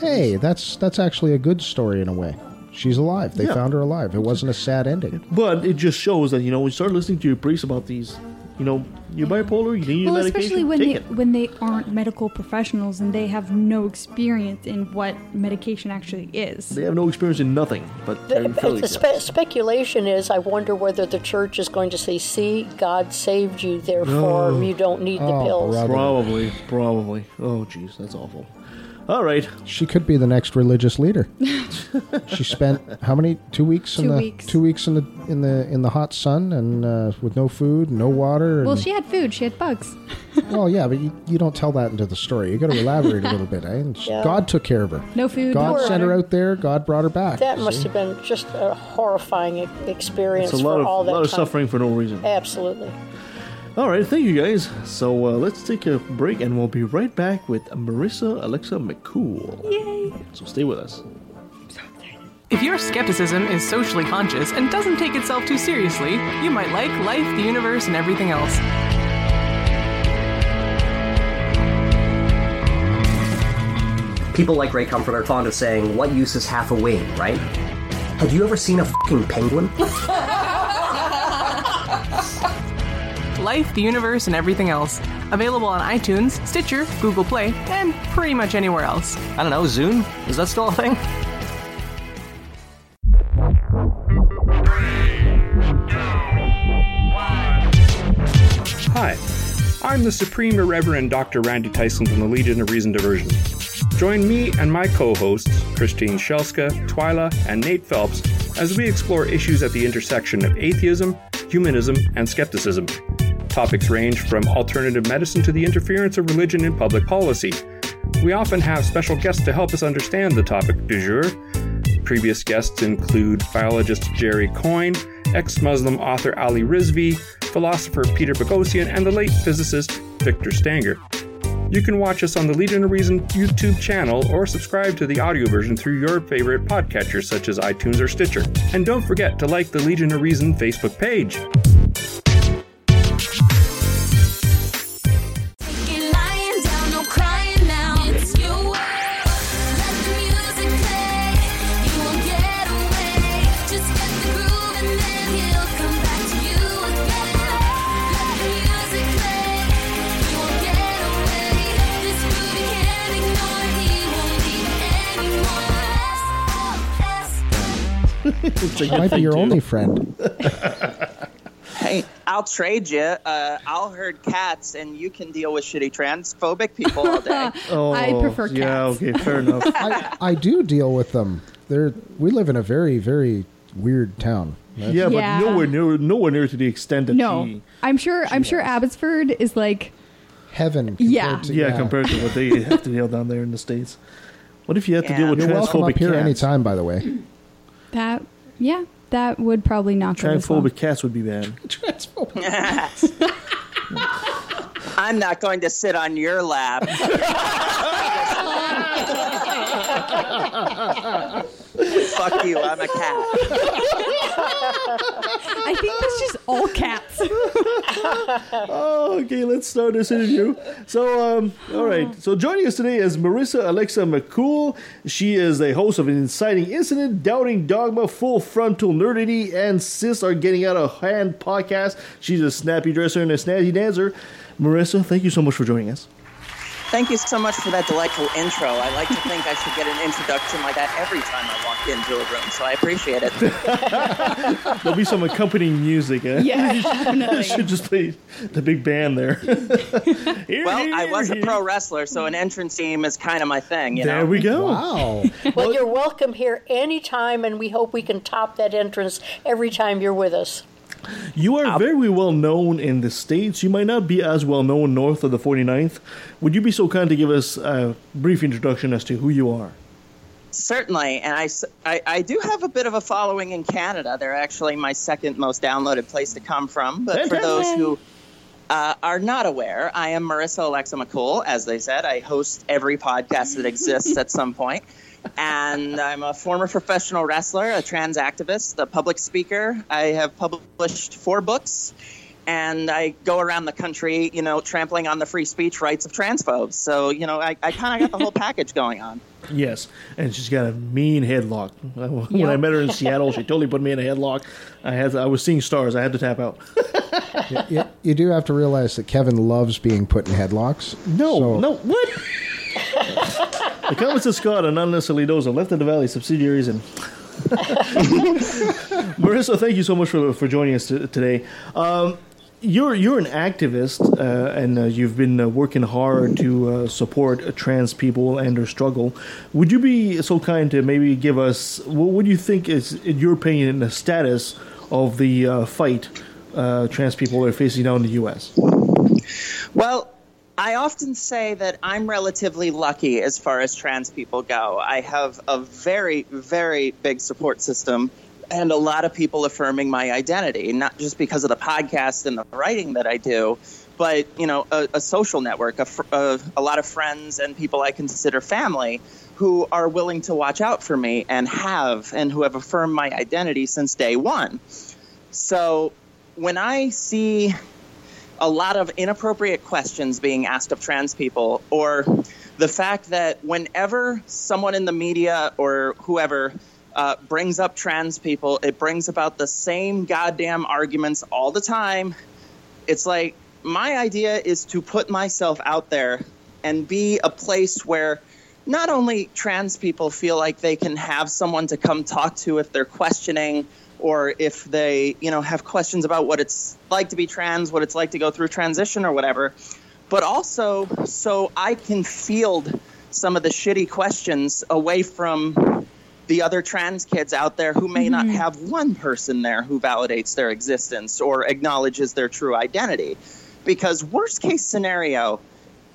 Hey, that's that's actually a good story in a way. She's alive. They yeah. found her alive. It wasn't a sad ending. But it just shows that, you know, when you start listening to your priests about these, you know, you're bipolar, you need well, your medication, especially when take they, it. when they aren't medical professionals and they have no experience in what medication actually is. They have no experience in nothing. But the, the spe- speculation is, I wonder whether the church is going to say, see, God saved you, therefore no. you don't need oh, the pills. Brother. Probably, probably. Oh, geez, that's awful. All right. She could be the next religious leader. She spent how many two weeks in two the weeks. two weeks in the in the in the hot sun and uh, with no food, no water. And, well, she had food. She had bugs. Well, yeah, but you, you don't tell that into the story. You got to elaborate a little bit. Eh? And yeah. God took care of her. No food. God no sent her out there. God brought her back. That see? must have been just a horrifying experience. It's a lot for of, all that a lot of suffering for no reason. Absolutely. All right, thank you guys. So uh, let's take a break, and we'll be right back with Marissa Alexa McCool. Yay! So stay with us. I'm so excited. If your skepticism is socially conscious and doesn't take itself too seriously, you might like life, the universe, and everything else. People like Ray Comfort are fond of saying, "What use is half a wing?" Right? Have you ever seen a fucking penguin? Life, the universe, and everything else. Available on iTunes, Stitcher, Google Play, and pretty much anywhere else. I don't know, Zune? Is that still a thing? Hi, I'm the Supreme Irreverend Doctor Randy Tyson from the Legion of Reason Diversion. Join me and my co-hosts, Christine Shelska, Twyla, and Nate Phelps, as we explore issues at the intersection of atheism, humanism, and skepticism. Topics range from alternative medicine to the interference of religion in public policy. We often have special guests to help us understand the topic du jour. Previous guests include biologist Jerry Coyne, ex-Muslim author Ali Rizvi, philosopher Peter Boghossian, and the late physicist Victor Stanger. You can watch us on the Legion of Reason YouTube channel or subscribe to the audio version through your favorite podcatchers such as iTunes or Stitcher. And don't forget to like the Legion of Reason Facebook page. She might be your only friend. Hey, I'll trade you. Uh, I'll herd cats, and you can deal with shitty transphobic people all day. oh, I prefer cats. Yeah, okay, fair enough. I, I do deal with them. They're, we live in a very, very weird town. That's yeah, yeah, but nowhere near, nowhere near to the extent that no. he, I'm sure. I'm has. sure Abbotsford is like heaven. Compared yeah. To, yeah, yeah, compared to what they have to deal down there in the States. What if you had yeah. to deal with You're transphobic cats? You're welcome up here anytime, by the way. That yeah. That would probably not go as well. Transphobic cats would be bad. Transphobic cats. I'm not going to sit on your lap. Fuck you, I'm a cat. I think that's just all cats. oh, okay, let's start this interview. So, um, all right. So joining us today is Marissa Alexa McCool. She is the host of An Inciting Incident, Doubting Dogma, Full Frontal Nerdity, and Sis Are Getting Out of Hand podcast. She's a snappy dresser and a snazzy dancer. Marissa, thank you so much for joining us. Thank you so much for that delightful intro. I like to think I should get an introduction like that every time I walk into a room, so I appreciate it. There'll be some accompanying music, eh? Yeah, definitely. Should just play the big band there. here, well, here, I was here. a pro wrestler, so an entrance theme is kind of my thing, you know? There we go. Wow. Well, you're welcome here anytime, and we hope we can top that entrance every time you're with us. You are very well known in the States. You might not be as well known north of the forty-ninth. Would you be so kind to give us a brief introduction as to who you are? Certainly. And I, I, I do have a bit of a following in Canada. They're actually my second most downloaded place to come from. But for those who uh, are not aware, I am Marissa Alexa McCool. As they said, I host every podcast that exists at some point. And I'm a former professional wrestler, a trans activist, a public speaker. I have published four books, and I go around the country, you know, trampling on the free speech rights of transphobes. So, you know, I, I kind of got the whole package going on. Yes, and she's got a mean headlock. When yep. I met her in Seattle, she totally put me in a headlock. I had I was seeing stars. I had to tap out. you, you, you do have to realize that Kevin loves being put in headlocks. No, so. no, what? The comments of Scott and not necessarily those are Left of the Valley subsidiaries. And Marissa, thank you so much for for joining us t- today. Um, you're you're an activist, uh, and uh, you've been uh, working hard to uh, support uh, trans people and their struggle. Would you be so kind to maybe give us what, what do you think is, in your opinion, the status of the uh, fight uh, trans people are facing now in the U S? Well, I often say that I'm relatively lucky as far as trans people go. I have a very, very big support system and a lot of people affirming my identity, not just because of the podcast and the writing that I do, but, you know, a, a social network, a, fr- a, a lot of friends and people I consider family who are willing to watch out for me and have and who have affirmed my identity since day one. So when I see a lot of inappropriate questions being asked of trans people, or the fact that whenever someone in the media or whoever uh, brings up trans people, it brings about the same goddamn arguments all the time. It's like, my idea is to put myself out there and be a place where not only trans people feel like they can have someone to come talk to if they're questioning, or if they, you know, have questions about what it's like to be trans, what it's like to go through transition or whatever, but also so I can field some of the shitty questions away from the other trans kids out there who may mm-hmm. not have one person there who validates their existence or acknowledges their true identity. Because worst case scenario,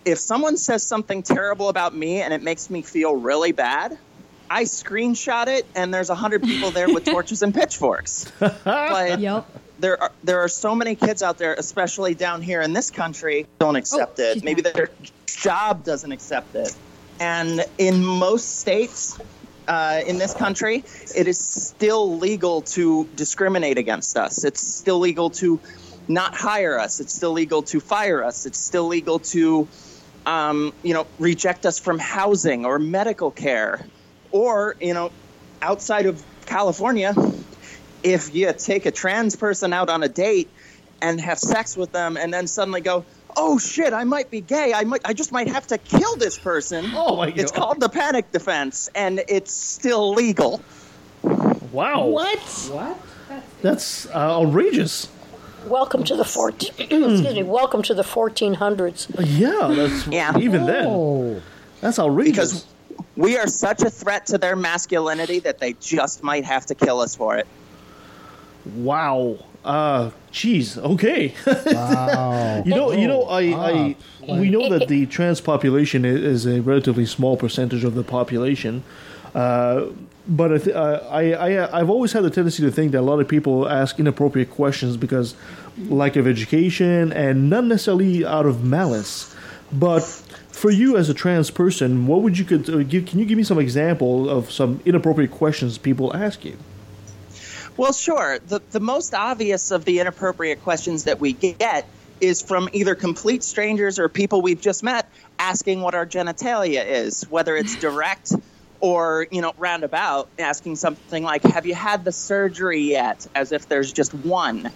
if someone says something terrible about me and it makes me feel really bad, I screenshot it, and there's one hundred people there with torches and pitchforks. But yep. there are there are so many kids out there, especially down here in this country, don't accept oh, it. Maybe not. Their job doesn't accept it. And in most states uh, in this country, it is still legal to discriminate against us. It's still legal to not hire us. It's still legal to fire us. It's still legal to um, you know, reject us from housing or medical care. Or, you know, outside of California, if you take a trans person out on a date and have sex with them and then suddenly go, oh, shit, I might be gay. I might I just might have to kill this person. Oh, my God. It's called the panic defense, and it's still legal. Wow. What? What? That's uh, outrageous. Welcome to the fourteen. excuse me. Welcome to the fourteen hundreds. Yeah, that's yeah. Even oh. then, that's outrageous. Because we are such a threat to their masculinity that they just might have to kill us for it. Wow. Uh, jeez. Okay. Wow. you know, you know, I, ah, I we know that the trans population is a relatively small percentage of the population. Uh, but I, th- uh, I, I, I've always had the tendency to think that a lot of people ask inappropriate questions because lack of education and not necessarily out of malice. But for you as a trans person, what would you could uh, give, can you give me some example of some inappropriate questions people ask you? Well, sure. The the most obvious of the inappropriate questions that we get is from either complete strangers or people we've just met asking what our genitalia is, whether it's direct or, you know, roundabout, asking something like, have you had the surgery yet? As if there's just one.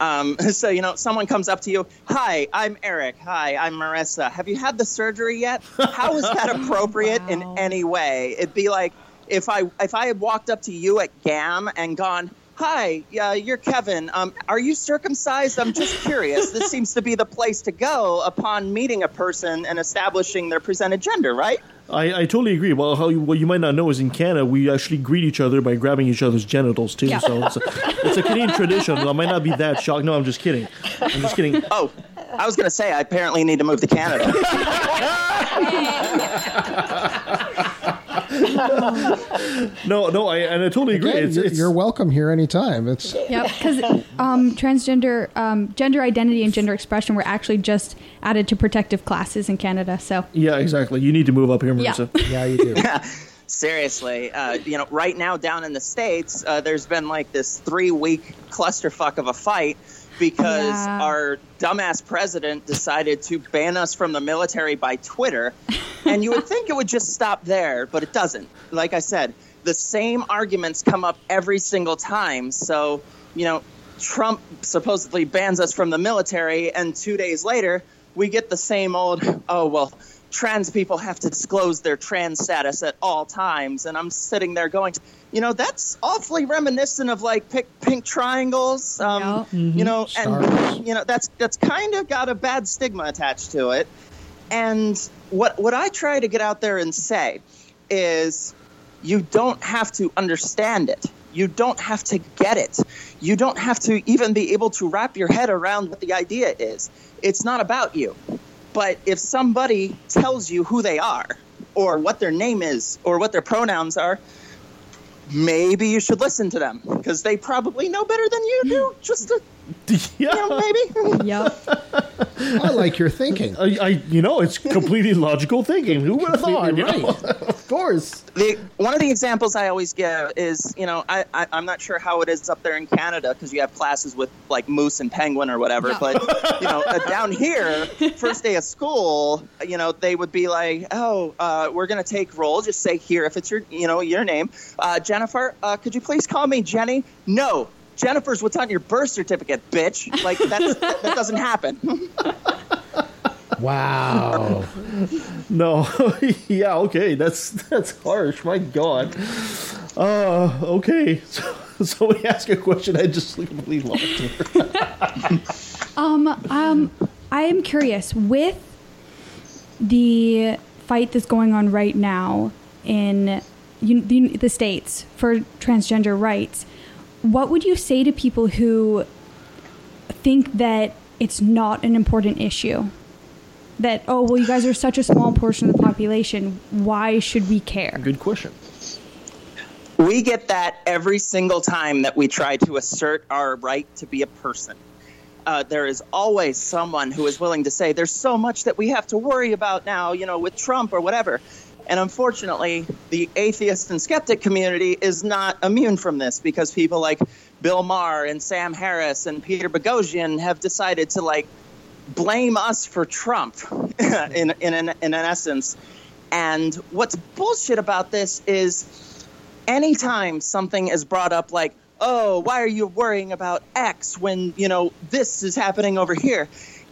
Um, so, you know, someone comes up to you, hi, I'm Eric. Hi, I'm Marissa. Have you had the surgery yet? How is that appropriate wow. in any way? It'd be like if I if I had walked up to you at G A M and gone, hi, uh, you're Kevin. Um, are you circumcised? I'm just curious. This seems to be the place to go upon meeting a person and establishing their presented gender, right? I, I totally agree. Well, how you, what you might not know is in Canada, we actually greet each other by grabbing each other's genitals, too. Yeah. So it's a, it's a Canadian tradition. I might not be that shocked. No, I'm just kidding. I'm just kidding. Oh, I was going to say, I apparently need to move to Canada. no, no, I and I totally agree. Again, it's, you're, it's, you're welcome here anytime. It's yeah, because um, transgender, um, gender identity, and gender expression were actually just added to protective classes in Canada. So yeah, exactly. You need to move up here, Marissa. Yeah, yeah you do. Yeah. Seriously, uh, you know, right now down in the States, uh, there's been like this three-week clusterfuck of a fight because yeah. our dumbass president decided to ban us from the military by Twitter. And you would think it would just stop there, but it doesn't. Like I said, the same arguments come up every single time. So, you know, Trump supposedly bans us from the military, and two days later, we get the same old, oh, well, trans people have to disclose their trans status at all times. And I'm sitting there going, you know, that's awfully reminiscent of like pink, pink triangles, um, yeah. mm-hmm. you know, Stars. and, you know, that's that's kind of got a bad stigma attached to it. And what what I try to get out there and say is you don't have to understand it. You don't have to get it. You don't have to even be able to wrap your head around what the idea is. It's not about you. But if somebody tells you who they are or what their name is or what their pronouns are, maybe you should listen to them because they probably know better than you do. Just to, yeah. you know, maybe. Yeah. I like your thinking. I, I, you know, it's completely logical thinking. Who would have thought? Right. Of course. The, one of the examples I always give is, you know, I, I, I'm not sure how it is up there in Canada because you have classes with like moose and penguin or whatever. Yeah. But, you know, uh, down here, first day of school, you know, they would be like, oh, uh, we're going to take roll. Just say here if it's your, you know, your name. Uh, Jennifer, uh, could you please call me Jenny? No. Jennifer's what's on your birth certificate, bitch. Like, that's, that, that doesn't happen. Wow. No. Yeah, okay. That's that's harsh. My God. Uh, okay. So, somebody asked a question. I just completely lost it. um, um, I am curious. With the fight that's going on right now in you, the, the States for transgender rights, what would you say to people who think that it's not an important issue? That, oh, well, you guys are such a small portion of the population. Why should we care? Good question. We get that every single time that we try to assert our right to be a person. Uh, there is always someone who is willing to say, there's so much that we have to worry about now, you know, with Trump or whatever. And unfortunately, the atheist and skeptic community is not immune from this because people like Bill Maher and Sam Harris and Peter Boghossian have decided to, like, blame us for Trump in, in, in, in essence. And what's bullshit about this is anytime something is brought up like, oh, why are you worrying about X when, you know, this is happening over here?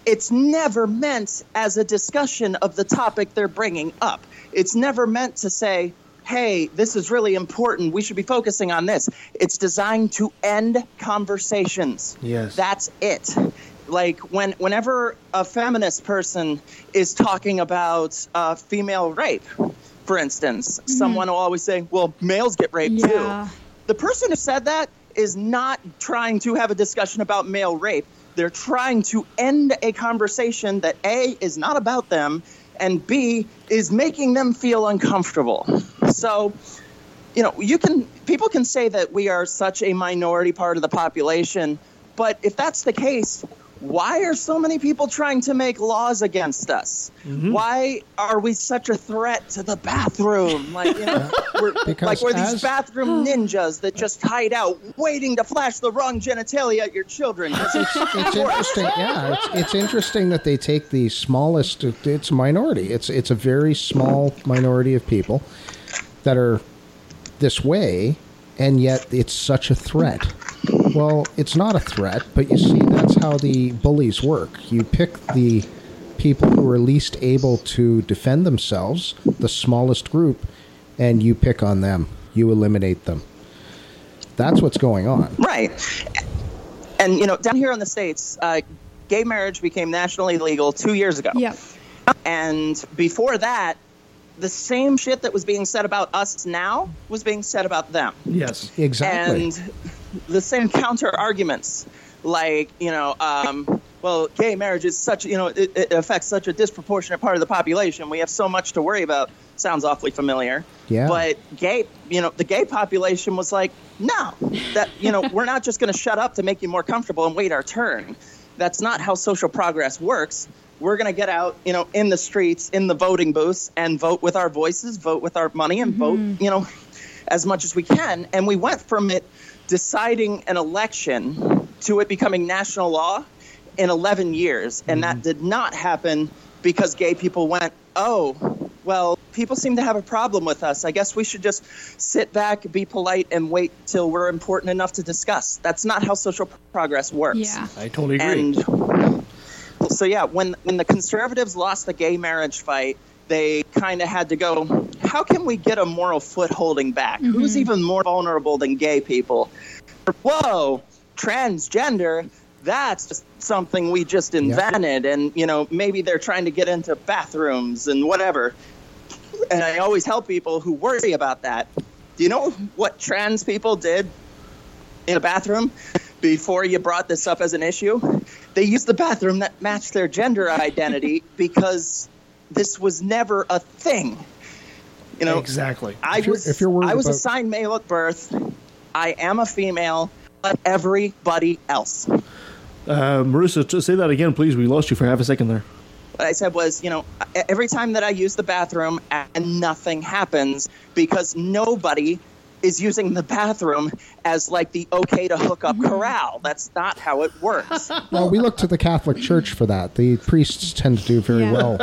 It's never meant as a discussion of the topic they're bringing up. It's never meant to say, hey, this is really important. We should be focusing on this. It's designed to end conversations. Yes. That's it. Like when whenever a feminist person is talking about uh, female rape, for instance, mm-hmm. someone will always say, well, males get raped yeah. too. The person who said that is not trying to have a discussion about male rape. They're trying to end a conversation that, A, is not about them, and B, is making them feel uncomfortable. So, you know, you can people can say that we are such a minority part of the population, but if that's the case, why are so many people trying to make laws against us? Mm-hmm. Why are we such a threat to the bathroom? Like, you know, we're, like we're as, these bathroom ninjas that just hide out, waiting to flash the wrong genitalia at your children. It's, it's interesting. Yeah, it's, it's interesting that they take the smallest. It's a minority. It's it's a very small minority of people that are this way, and yet it's such a threat. Well, it's not a threat, but you see, that's how the bullies work. You pick the people who are least able to defend themselves, the smallest group, and you pick on them. You eliminate them. That's what's going on. Right. And, you know, down here in the States, uh, gay marriage became nationally legal two years ago. Yeah. And before that, the same shit that was being said about us now was being said about them. Yes, exactly. And the same counter arguments, like, you know, um, well, gay marriage is such, you know, it, it affects such a disproportionate part of the population. We have so much to worry about. Sounds awfully familiar. Yeah. But gay, you know, the gay population was like, no, that, you know, we're not just going to shut up to make you more comfortable and wait our turn. That's not how social progress works. We're going to get out, you know, in the streets, in the voting booths, and vote with our voices, vote with our money, and mm-hmm. vote, you know, as much as we can. And we went from it deciding an election to it becoming national law in eleven years. And mm-hmm. that did not happen because gay people went, oh, well, people seem to have a problem with us. I guess we should just sit back, be polite, and wait till we're important enough to discuss. That's not how social progress works. Yeah, I totally agree. And so, yeah, when, when the conservatives lost the gay marriage fight, they kind of had to go, how can we get a moral footholding back? Mm-hmm. Who's even more vulnerable than gay people? Whoa, transgender, that's just something we just invented. Yeah. And, you know, maybe they're trying to get into bathrooms and whatever. And I always tell people who worry about that, do you know what trans people did in a bathroom before you brought this up as an issue? They used the bathroom that matched their gender identity because this was never a thing. You know, exactly. I if was, if you're worried I was about... assigned male at birth. I am a female, like everybody else. Uh, Marissa, say that again, please. We lost you for half a second there. What I said was, you know, every time that I use the bathroom and nothing happens because nobody is using the bathroom as like the okay to hook up corral. That's not how it works. Well, we look to the Catholic Church for that. The priests tend to do very yeah. well.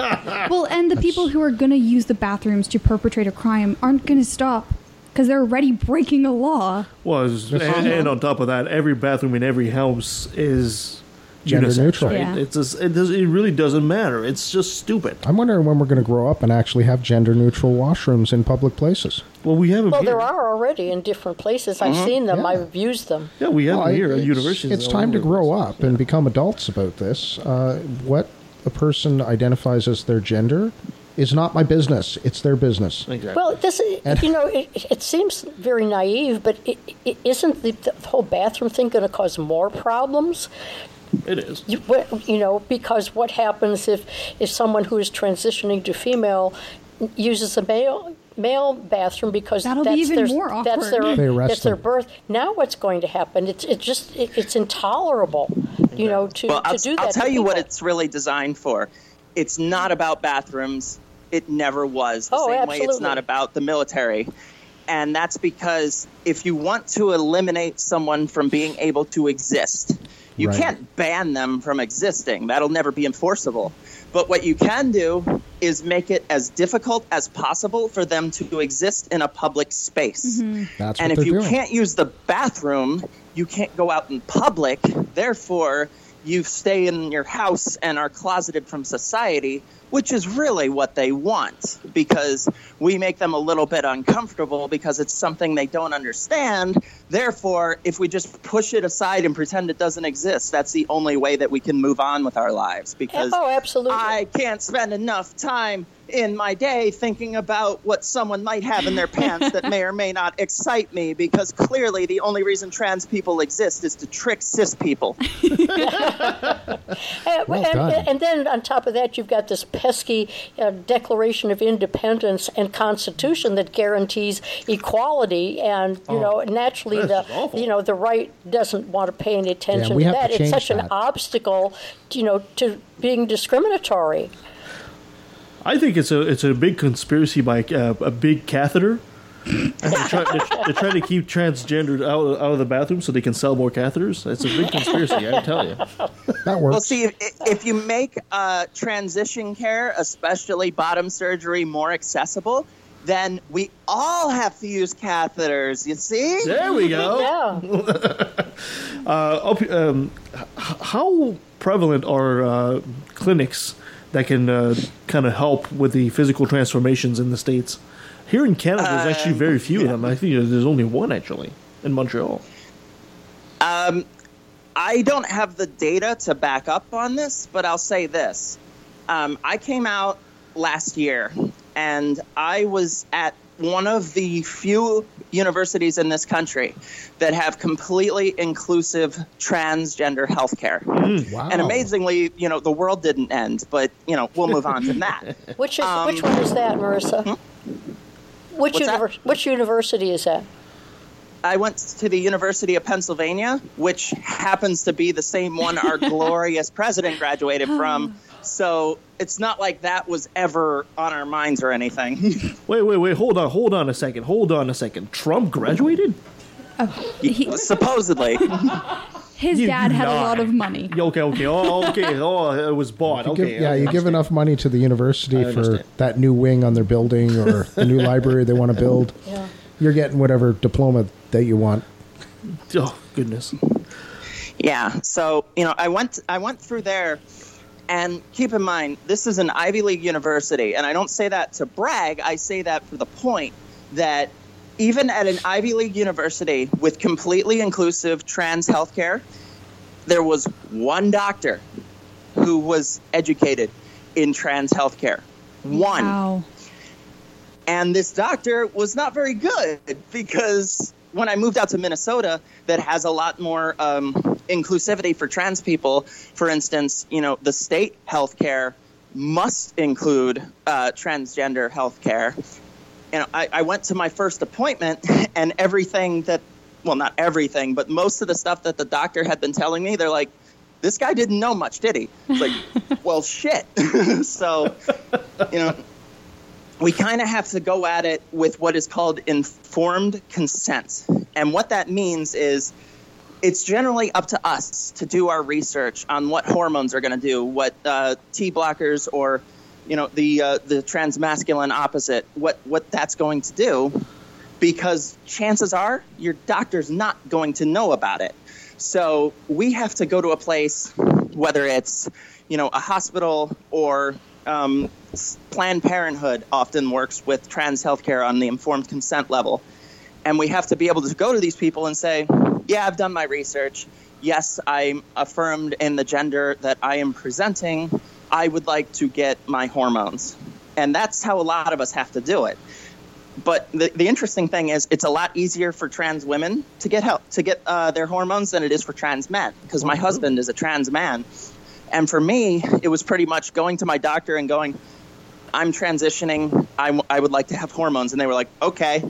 Well, and the That's... people who are going to use the bathrooms to perpetrate a crime aren't going to stop because they're already breaking a law. Well, and, and on top of that, every bathroom in every house is gender unisex, neutral. Right? Yeah. It's just, it, does, it really doesn't matter. It's just stupid. I'm wondering when we're going to grow up and actually have gender neutral washrooms in public places. Well, we have. Well, here. There are already in different places. I've uh-huh. seen them. Yeah. I've used them. Yeah, we have well, them here at universities. It's time to grow up yeah. and become adults about this. Uh, what a person identifies as their gender is not my business. It's their business. Exactly. Well, this and, you know, it, it seems very naive, but it, it isn't the, the whole bathroom thing going to cause more problems? It is. You, you know, because what happens if, if someone who is transitioning to female uses a male male bathroom because That'll that's, be even their, more awkward. that's their they arrest that's them. their birth. Now what's going to happen? It's it's just it, it's intolerable, you know, to, well, to do that. I'll tell you people. What it's really designed for. It's not about bathrooms. It never was. The oh, same absolutely. way it's not about the military. And that's because if you want to eliminate someone from being able to exist, you right. can't ban them from existing. That'll never be enforceable. But what you can do is make it as difficult as possible for them to exist in a public space. Mm-hmm. That's and what if you doing. can't use the bathroom, you can't go out in public. Therefore, you stay in your house and are closeted from society, which is really what they want, because we make them a little bit uncomfortable because it's something they don't understand. Therefore, if we just push it aside and pretend it doesn't exist, that's the only way that we can move on with our lives, because oh, absolutely. I can't spend enough time in my day thinking about what someone might have in their pants that may or may not excite me, because clearly the only reason trans people exist is to trick cis people. uh, well and, and then on top of that, you've got this pesky uh, Declaration of Independence and Constitution that guarantees equality, and you oh, know naturally the you know the right doesn't want to pay any attention yeah, to that. To it's such that. an obstacle, you know, to being discriminatory. I think it's a it's a big conspiracy by uh, a big catheter. They're trying to, try to keep transgendered out of, out of the bathroom so they can sell more catheters. That's a big conspiracy, I tell you. That works. Well, see, if, if you make uh, transition care, especially bottom surgery, more accessible, then we all have to use catheters, you see? There we go. Yeah. uh, um, how prevalent are uh, clinics that can uh, kind of help with the physical transformations in the States? Here in Canada, uh, there's actually very few yeah. of them. I think there's only one, actually, in Montreal. Um, I don't have the data to back up on this, but I'll say this. Um, I came out last year, and I was at one of the few universities in this country that have completely inclusive transgender healthcare. Mm, wow. And amazingly, you know, the world didn't end, but, you know, we'll move on from that. Which is, um, which one is that, Marissa? Hmm? Which, univer- which university is that? I went to the University of Pennsylvania, which happens to be the same one our glorious president graduated from. So it's not like that was ever on our minds or anything. Wait, wait, wait. Hold on. Hold on a second. Hold on a second. Trump graduated? Oh, he- Supposedly. His you dad had not. a lot of money. Okay, okay. Oh, okay. Oh, it was bought. Okay. Give, yeah, you give enough money to the university for that new wing on their building or the new library they want to build. Yeah. You're getting whatever diploma that you want. Oh, goodness. Yeah. So, you know, I went I went through there. And keep in mind, this is an Ivy League university, and I don't say that to brag. I say that for the point that even at an Ivy League university with completely inclusive trans healthcare, there was one doctor who was educated in trans healthcare. One. Wow. And this doctor was not very good, because when I moved out to Minnesota, that has a lot more um, inclusivity for trans people. For instance, you know, the state healthcare must include uh, transgender healthcare. You know, I, I went to my first appointment, and everything that, well, not everything, but most of the stuff that the doctor had been telling me, they're like, "This guy didn't know much, did he?" It's like, well, shit. So, you know. We kind of have to go at it with what is called informed consent. And what that means is it's generally up to us to do our research on what hormones are going to do, what uh, T-blockers or, you know, the uh, the transmasculine opposite, what, what that's going to do, because chances are your doctor's not going to know about it. So we have to go to a place, whether it's, you know, a hospital or um Planned Parenthood often works with trans healthcare on the informed consent level. And we have to be able to go to these people and say, yeah, I've done my research. Yes, I'm affirmed in the gender that I am presenting. I would like to get my hormones. And that's how a lot of us have to do it. But the, the interesting thing is it's a lot easier for trans women to get help, to get uh, their hormones than it is for trans men, because my husband is a trans man. And for me, it was pretty much going to my doctor and going, I'm transitioning. I, I would like to have hormones. And they were like, okay.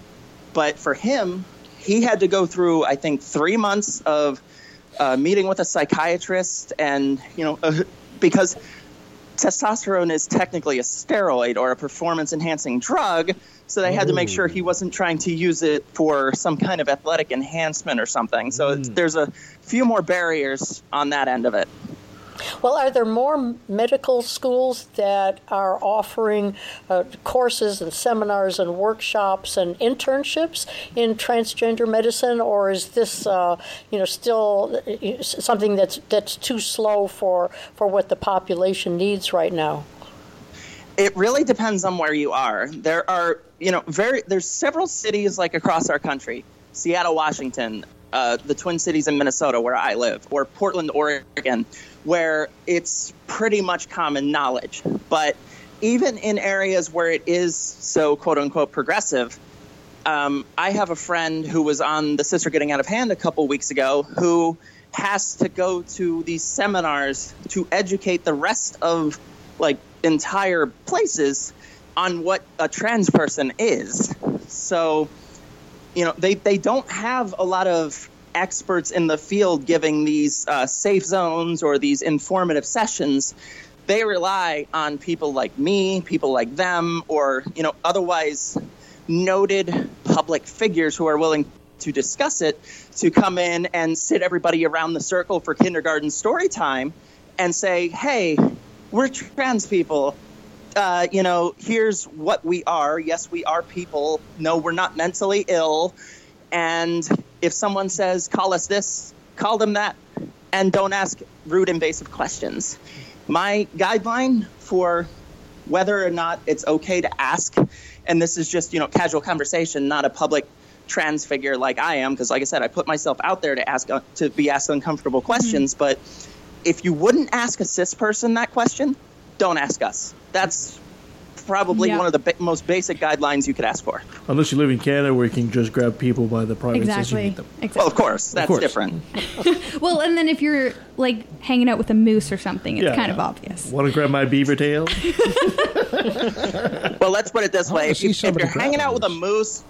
But for him, he had to go through, I think, three months of uh, meeting with a psychiatrist. And, you know, uh, because testosterone is technically a steroid or a performance-enhancing drug. So they had Ooh. to make sure he wasn't trying to use it for some kind of athletic enhancement or something. So mm. there's a few more barriers on that end of it. Well, are there more medical schools that are offering uh, courses and seminars and workshops and internships in transgender medicine, or is this, uh, you know, still something that's that's too slow for, for what the population needs right now? It really depends on where you are. There are, you know, very there's several cities like across our country, Seattle, Washington, uh, the Twin Cities in Minnesota where I live, or Portland, Oregon, where it's pretty much common knowledge. But even in areas where it is so, quote unquote, progressive, um, I have a friend who was on The Sister Getting Out of Hand a couple weeks ago who has to go to these seminars to educate the rest of, like, entire places on what a trans person is. So, you know, they, they don't have a lot of experts in the field giving these uh, safe zones or these informative sessions. They rely on people like me, people like them, or, you know, otherwise noted public figures who are willing to discuss it, to come in and sit everybody around the circle for kindergarten story time and say, hey, we're trans people. Uh, you know, here's what we are. Yes, we are people. No, we're not mentally ill. And if someone says, call us this, call them that, and don't ask rude, invasive questions. My guideline for whether or not it's okay to ask, and this is just, you know, casual conversation, not a public trans figure like I am, because like I said, I put myself out there to ask, to be asked uncomfortable questions, mm-hmm. but if you wouldn't ask a cis person that question, don't ask us. That's probably yeah. one of the ba- most basic guidelines you could ask for. Unless you live in Canada where you can just grab people by the privates exactly. as you meet them. Exactly. Well, of course. That's of course. different. Well, and then if you're, like, hanging out with a moose or something, it's yeah, kind yeah. of obvious. Want to grab my beaver tail? Well, let's put it this way. If, if you're hanging out with a moose,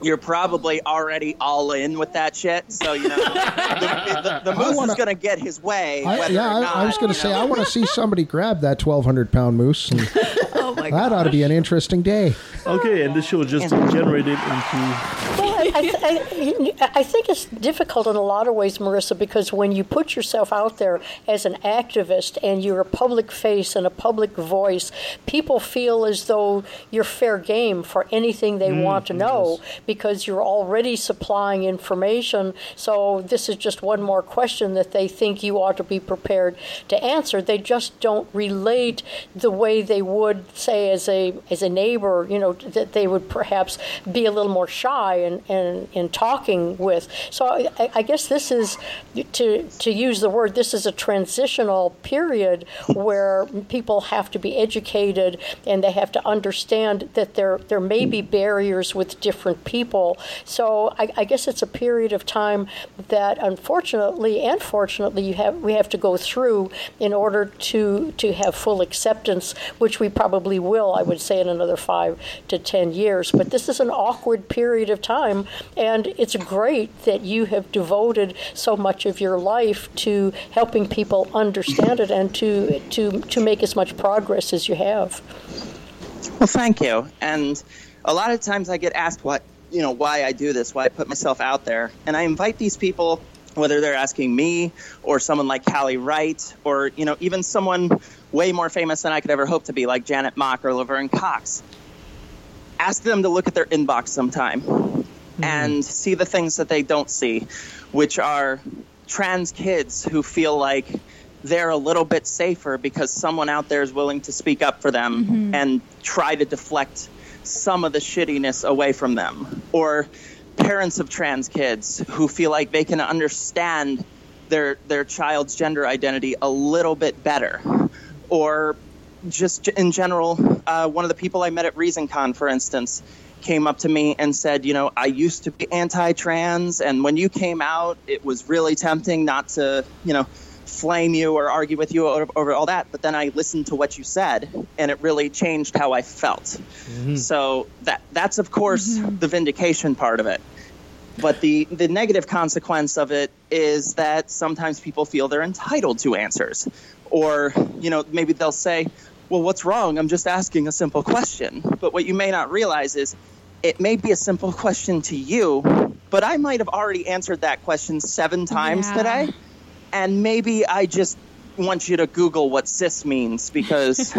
you're probably already all in with that shit, so you know the, the, the moose wanna, is going to get his way. I, yeah, I, not, I was going to say know? I want to see somebody grab that twelve hundred pound moose. And oh my that ought to be an interesting day. Okay, and this will just generate it into. Well, I, I, I, I think it's difficult in a lot of ways, Marissa, because when you put yourself out there as an activist and you're a public face and a public voice, people feel as though you're fair game for anything they mm, want to know. Yes. Because you're already supplying information, so this is just one more question that they think you ought to be prepared to answer. They just don't relate the way they would, say, as a as a neighbor, you know, that they would perhaps be a little more shy in, in, in talking with. So I, I guess this is, to to use the word, this is a transitional period where people have to be educated and they have to understand that there, there may be barriers with different people. people. So I, I guess it's a period of time that unfortunately and fortunately you have we have to go through in order to to have full acceptance, which we probably will, I would say, in another five to ten years. But this is an awkward period of time, and it's great that you have devoted so much of your life to helping people understand it and to to, to make as much progress as you have. Well, thank you. And a lot of times I get asked what you know, why I do this, why I put myself out there. And I invite these people, whether they're asking me or someone like Callie Wright or, you know, even someone way more famous than I could ever hope to be, like Janet Mock or Laverne Cox. Ask them to look at their inbox sometime mm-hmm. and see the things that they don't see, which are trans kids who feel like they're a little bit safer because someone out there is willing to speak up for them mm-hmm. and try to deflect some of the shittiness away from them, or parents of trans kids who feel like they can understand their their child's gender identity a little bit better, or just in general. Uh, one of the people I met at ReasonCon, for instance, came up to me and said, you know, I used to be anti-trans, and when you came out, it was really tempting not to, you know, flame you or argue with you over, over all that, but then I listened to what you said and it really changed how I felt. Mm-hmm. So that that's of course mm-hmm. the vindication part of it. But the, the negative consequence of it is that sometimes people feel they're entitled to answers, or, you know, maybe they'll say, well, what's wrong? I'm just asking a simple question. But what you may not realize is it may be a simple question to you, but I might have already answered that question seven times yeah. today. And maybe I just want you to Google what cis means because,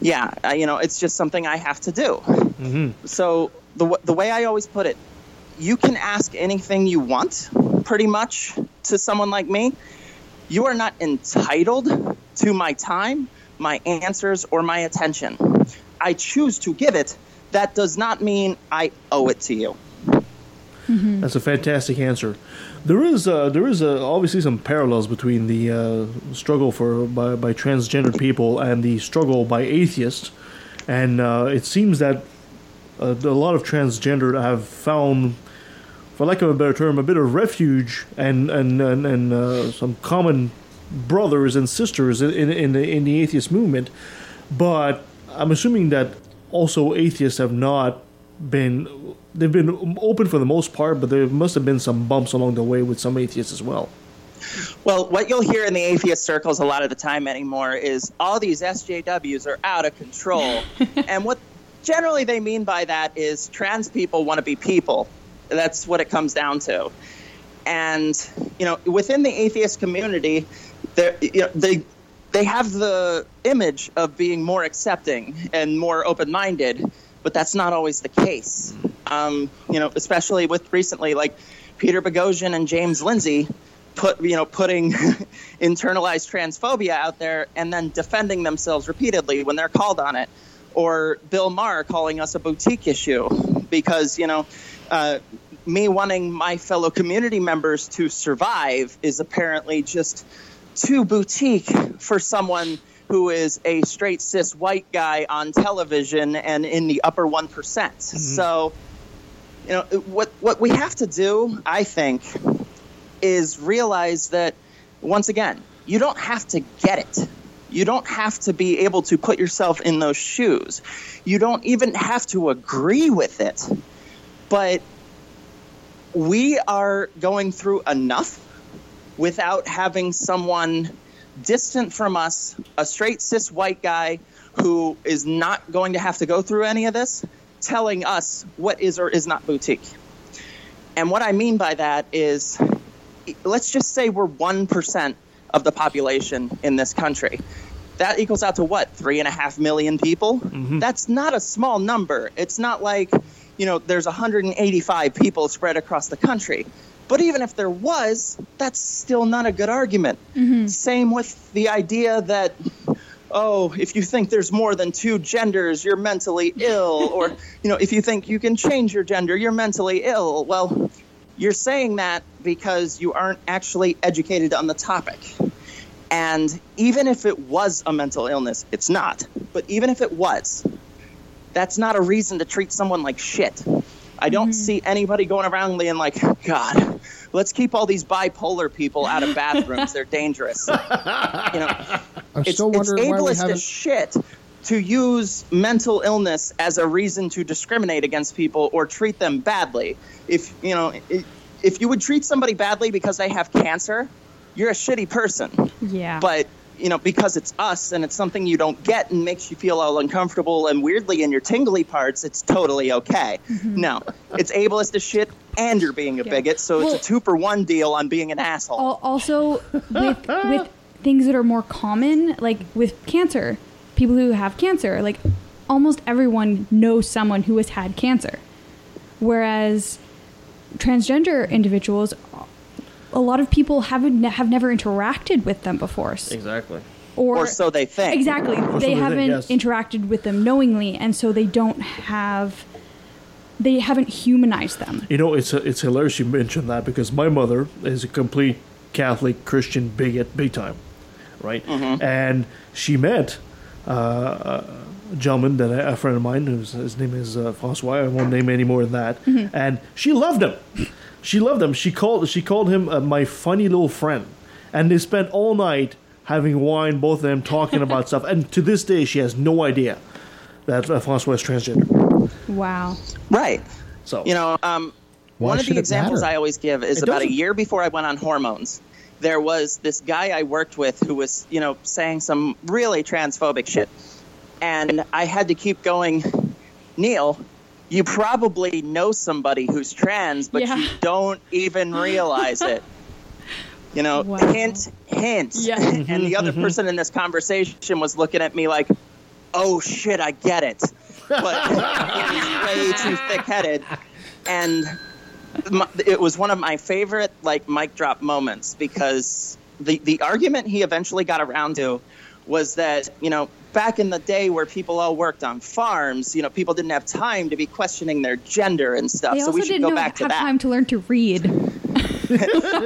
yeah, you know, it's just something I have to do. Mm-hmm. So the the way I always put it, you can ask anything you want, pretty much, to someone like me. You are not entitled to my time my answers, or my attention. I choose to give it. That does not mean I owe it to you. Mm-hmm. That's a fantastic answer. There is uh, there is uh, obviously some parallels between the uh, struggle for by, by transgender people and the struggle by atheists, and uh, it seems that uh, a lot of transgender have found, for lack of a better term, a bit of refuge and and and, and uh, some common brothers and sisters in in, in, the, in the atheist movement. But I'm assuming that also atheists have not been. They've been open for the most part, but there must have been some bumps along the way with some atheists as well. Well, what you'll hear in the atheist circles a lot of the time anymore is all these S J Ws are out of control. And what generally they mean by that is trans people want to be people. That's what it comes down to. And, you know, within the atheist community, you know, they they have the image of being more accepting and more open-minded, but that's not always the case. Um, you know, especially with recently, like Peter Boghossian and James Lindsay, put you know putting internalized transphobia out there and then defending themselves repeatedly when they're called on it, or Bill Maher calling us a boutique issue because you know uh, me wanting my fellow community members to survive is apparently just too boutique for someone who is a straight cis white guy on television and in the upper one percent. Mm-hmm. So, you know, what what we have to do, I think, is realize that, once again, you don't have to get it. You don't have to be able to put yourself in those shoes. You don't even have to agree with it. But we are going through enough without having someone distant from us, a straight cis white guy who is not going to have to go through any of this, telling us what is or is not boutique. And what I mean by that is, let's just say we're one percent of the population in this country. That equals out to what, three and a half million people? Mm-hmm. That's not a small number. It's not like, you know, there's one hundred eighty-five people spread across the country. But even if there was, that's still not a good argument. Mm-hmm. Same with the idea that, oh, if you think there's more than two genders, you're mentally ill. Or, you know, if you think you can change your gender, you're mentally ill. Well, you're saying that because you aren't actually educated on the topic. And even if it was a mental illness, it's not. But even if it was, that's not a reason to treat someone like shit. I don't mm-hmm. see anybody going around being like, God, let's keep all these bipolar people out of bathrooms. They're dangerous. You know, I'm it's, still wondering it's ableist as shit to use mental illness as a reason to discriminate against people or treat them badly. If you know, if you would treat somebody badly because they have cancer, you're a shitty person. Yeah. But you know, because it's us and it's something you don't get and makes you feel all uncomfortable and weirdly in your tingly parts, it's totally okay. Mm-hmm. No, it's ableist as shit and you're being a yeah. bigot, so well, it's a two for one deal on being an asshole. Also, with, with things that are more common, like with cancer, people who have cancer, like almost everyone knows someone who has had cancer, whereas transgender individuals, a lot of people haven't have never interacted with them before. Exactly. Or, or so they think. Exactly. Or they so haven't they think, yes. interacted with them knowingly, and so they don't have, they haven't humanized them. You know, it's it's hilarious you mentioned that because my mother is a complete Catholic Christian bigot, big time, right? Mm-hmm. And she met uh, a gentleman that a friend of mine, whose his name is uh, Francois. I won't name any more than that. Mm-hmm. And she loved him. She loved him. She called She called him uh, my funny little friend. And they spent all night having wine, both of them, talking about stuff. And to this day, she has no idea that uh, Francois is transgender. Wow. Right. So you know, um, one of the examples matter? I always give is it about doesn't... a year before I went on hormones, there was this guy I worked with who was, you know, saying some really transphobic shit. And I had to keep going, Neil, you probably know somebody who's trans, but yeah. you don't even realize it. You know, wow. hint, hint. Yeah. And the other person in this conversation was looking at me like, oh, shit, I get it. But it was way too thick-headed. And my, it was one of my favorite, like, mic drop moments because the, the argument he eventually got around to was that, you know, back in the day where people all worked on farms, you know, people didn't have time to be questioning their gender and stuff. They so also we should didn't go know, back to have that. Time to learn to read.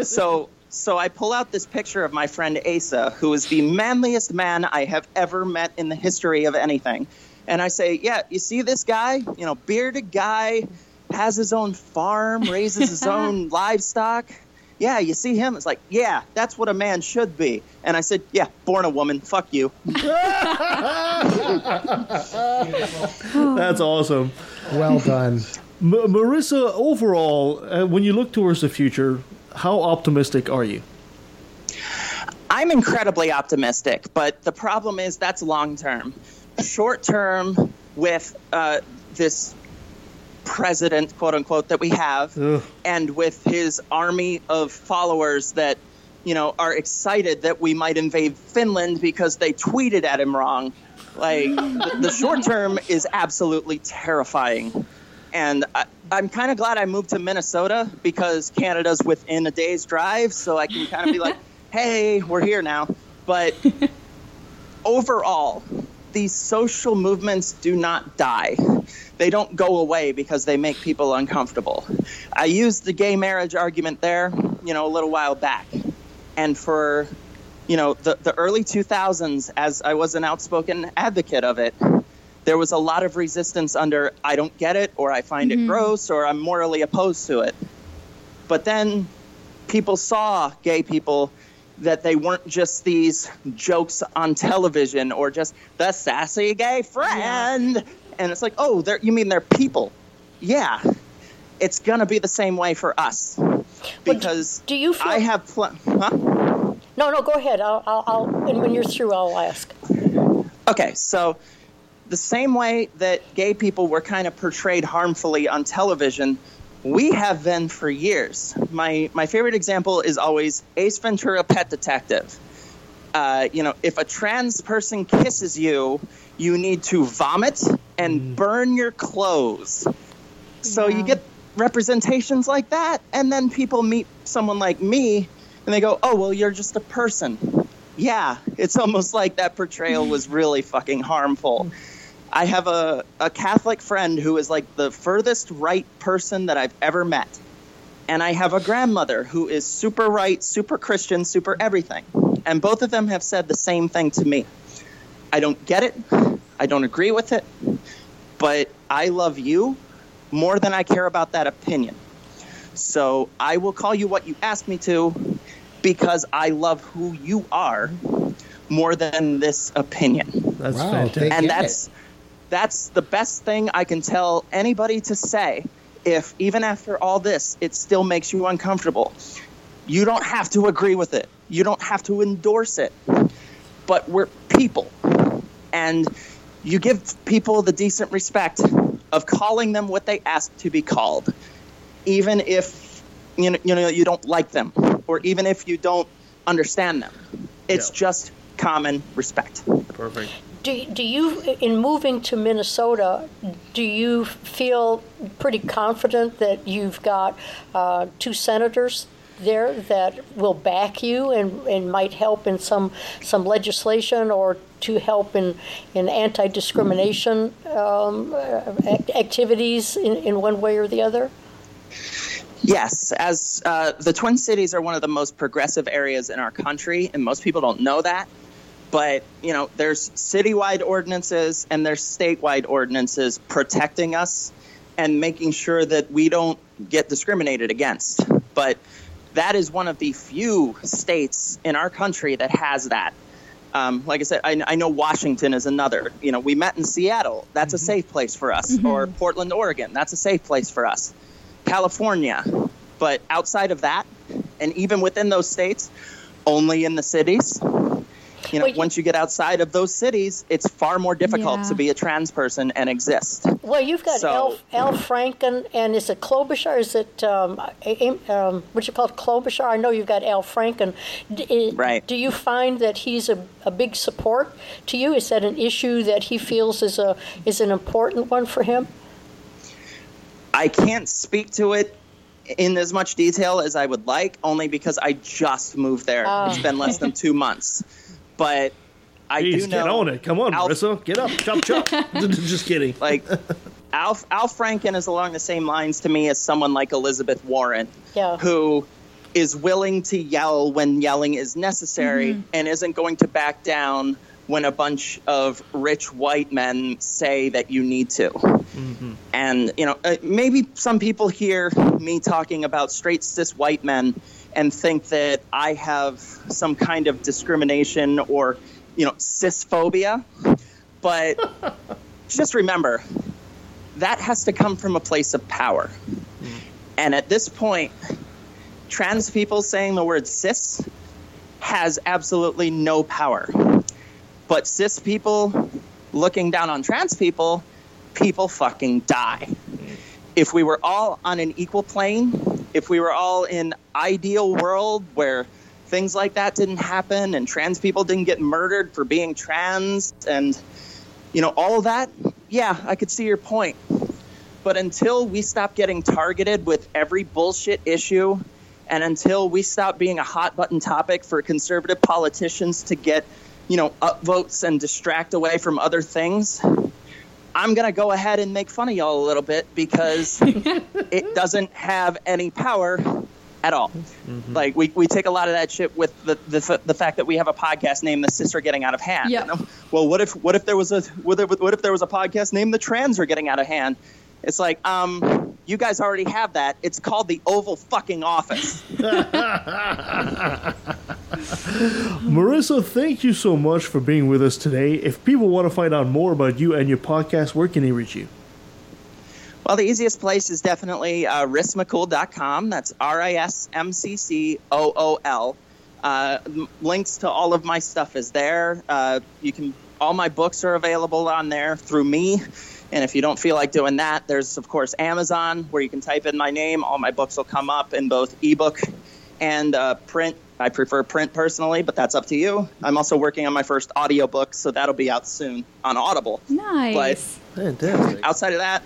so so I pull out this picture of my friend Asa, who is the manliest man I have ever met in the history of anything. And I say, yeah, you see this guy, you know, bearded guy, has his own farm, raises his own livestock. Yeah, you see him? It's like, yeah, that's what a man should be. And I said, yeah, born a woman. Fuck you. That's awesome. Well done. M- Marissa, overall, uh, when you look towards the future, how optimistic are you? I'm incredibly optimistic, but the problem is that's long term. Short term with uh, this president, quote unquote, that we have, Ugh. and with his army of followers that, you know, are excited that we might invade Finland because they tweeted at him wrong. Like, the, the short term is absolutely terrifying. And I, I'm kind of glad I moved to Minnesota because Canada's within a day's drive, so I can kind of be like, hey, we're here now. But overall, these social movements do not die. They don't go away because they make people uncomfortable. I used the gay marriage argument there, you know, a little while back. And for, you know, the, the early two thousands, as I was an outspoken advocate of it, there was a lot of resistance under I don't get it, or I find mm-hmm. it gross, or I'm morally opposed to it. But then people saw gay people that they weren't just these jokes on television or just the sassy gay friend. And it's like, oh, they're, you mean they're people? Yeah. It's going to be the same way for us. Because well, do you feel- I have... Pl- huh? No, no, go ahead. I'll, I'll, I'll, and when you're through, I'll ask. Okay, so the same way that gay people were kind of portrayed harmfully on television, we have been for years. My my favorite example is always Ace Ventura, Pet Detective. Uh, you know, if a trans person kisses you, you need to vomit and burn your clothes. So yeah. you get representations like that, and then people meet someone like me, and they go, oh, well, you're just a person. Yeah, it's almost like that portrayal was really fucking harmful. I have a, a Catholic friend who is like the furthest right person that I've ever met. And I have a grandmother who is super right, super Christian, super everything. And both of them have said the same thing to me. I don't get it. I don't agree with it. But I love you more than I care about that opinion. So I will call you what you ask me to because I love who you are more than this opinion. That's wow, fantastic. And that's... It. That's the best thing I can tell anybody to say. If even after all this, it still makes you uncomfortable, you don't have to agree with it. You don't have to endorse it. But we're people. And you give people the decent respect of calling them what they ask to be called, even if you know, you know you don't like them or even if you don't understand them. It's yeah. just common respect. Perfect. Do, do you, in moving to Minnesota, do you feel pretty confident that you've got uh, two senators there that will back you and, and might help in some some legislation or to help in, in anti-discrimination um, activities in, in one way or the other? Yes, as uh, the Twin Cities are one of the most progressive areas in our country, and most people don't know that. But, you know, there's citywide ordinances and there's statewide ordinances protecting us and making sure that we don't get discriminated against. But that is one of the few states in our country that has that. Um, like I said, I, I know Washington is another. You know, we met in Seattle. That's mm-hmm. a safe place for us. Mm-hmm. Or Portland, Oregon. That's a safe place for us. California. But outside of that, and even within those states, only in the cities. You know, well, you, once you get outside of those cities, it's far more difficult yeah. to be a trans person and exist. Well, you've got so, Al, Al Franken, and is it Klobuchar? Is it um, um, what you call it, Klobuchar? I know you've got Al Franken. D- right. Do you find that he's a, a big support to you? Is that an issue that he feels is a is an important one for him? I can't speak to it in as much detail as I would like, only because I just moved there. Uh. It's been less than two months. But I Jeez, do know. Get on it. Come on, Al- Marissa. Get up. Chop, chop. Just kidding. Like, Al, Al Franken is along the same lines to me as someone like Elizabeth Warren, yeah. who is willing to yell when yelling is necessary mm-hmm. and isn't going to back down when a bunch of rich white men say that you need to. Mm-hmm. And, you know, maybe some people hear me talking about straight cis white men and think that I have some kind of discrimination or, you know, cis phobia. But just remember, that has to come from a place of power. Mm-hmm. And at this point, trans people saying the word cis has absolutely no power. But cis people looking down on trans people, people fucking die. If we were all on an equal plane, if we were all in ideal world where things like that didn't happen and trans people didn't get murdered for being trans and, you know, all of that, yeah, I could see your point. But until we stop getting targeted with every bullshit issue and until we stop being a hot button topic for conservative politicians to get, you know, upvotes and distract away from other things, I'm going to go ahead and make fun of y'all a little bit because it doesn't have any power at all. Mm-hmm. Like, we, we take a lot of that shit with the, the the fact that we have a podcast named The Cis Are Getting Out of Hand. Yep. You know? Well, what if what if there was a what if, what if there was a podcast named The Trans Are Getting Out of Hand? It's like, um, you guys already have that. It's called The Oval Fucking Office. Marissa, thank you so much for being with us today. If people want to find out more about you and your podcast, where can they reach you? Well, the easiest place is definitely uh, rismccool dot com. That's R I S M C C O O L. Uh, links to all of my stuff is there. Uh, you can all my books are available on there through me. And if you don't feel like doing that, there's, of course, Amazon, where you can type in my name. All my books will come up in both ebook and uh, print. I prefer print personally, but that's up to you. I'm also working on my first audiobook, so that'll be out soon on Audible. Nice. But fantastic. Outside of that,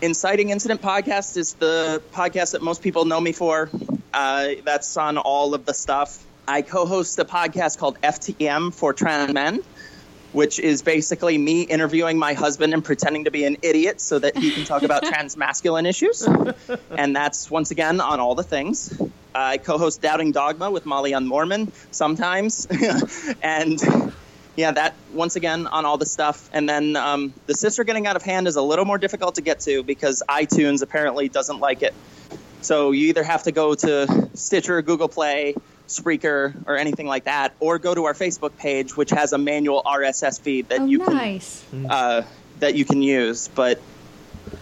Inciting Incident Podcast is the podcast that most people know me for. Uh, that's on all of the stuff. I co-host a podcast called F T M for Trans Men, which is basically me interviewing my husband and pretending to be an idiot so that he can talk about transmasculine issues. And that's, once again, on all the things. I co-host Doubting Dogma with Molly on Mormon sometimes. And, yeah, that, once again, on all the stuff. And then um, The Cis Are Getting Out of Hand is a little more difficult to get to because iTunes apparently doesn't like it. So you either have to go to Stitcher, Google Play, Spreaker, or anything like that, or go to our Facebook page, which has a manual R S S feed that oh, you nice. can uh, that you can use. But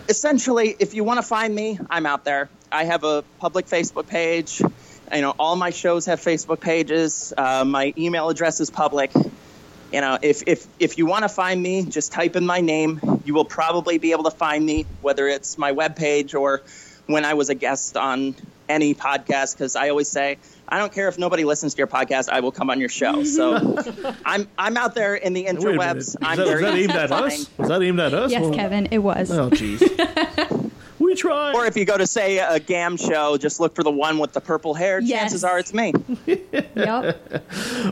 essentially, if you want to find me, I'm out there. I have a public Facebook page. You know, all my shows have Facebook pages. Uh, my email address is public. You know, if if if you want to find me, just type in my name. You will probably be able to find me, whether it's my webpage or when I was a guest on any podcast, because I always say, I don't care if nobody listens to your podcast, I will come on your show. So I'm I'm out there in the interwebs. I'm that, was that aimed at us? Was that aimed at us? Yes, well, Kevin, it was. Oh, jeez. We tried. Or if you go to, say, a G A M show, just look for the one with the purple hair. Yes. Chances are it's me. Yep.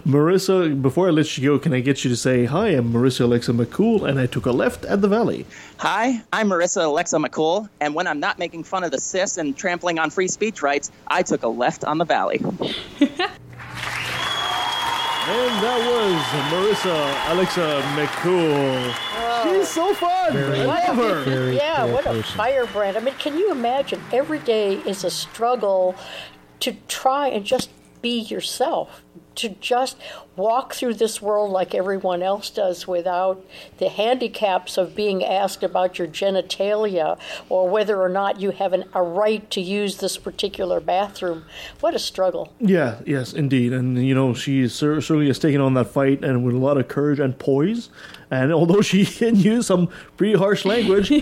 Marissa, before I let you go, can I get you to say, hi, I'm Marissa Alexa McCool, and I took a left at the valley. Hi, I'm Marissa Alexa McCool, and when I'm not making fun of the cis and trampling on free speech rights, I took a left on the valley. And that was Marissa Alexa McCool. Oh, she's so fun. I love her. Very, yeah, what person. A firebrand. I mean, can you imagine? Every day is a struggle to try and just be yourself, to just walk through this world like everyone else does without the handicaps of being asked about your genitalia or whether or not you have an, a right to use this particular bathroom. What a struggle. Yeah, yes, indeed. And, you know, she certainly has taken on that fight and with a lot of courage and poise. And although she can use some pretty harsh language,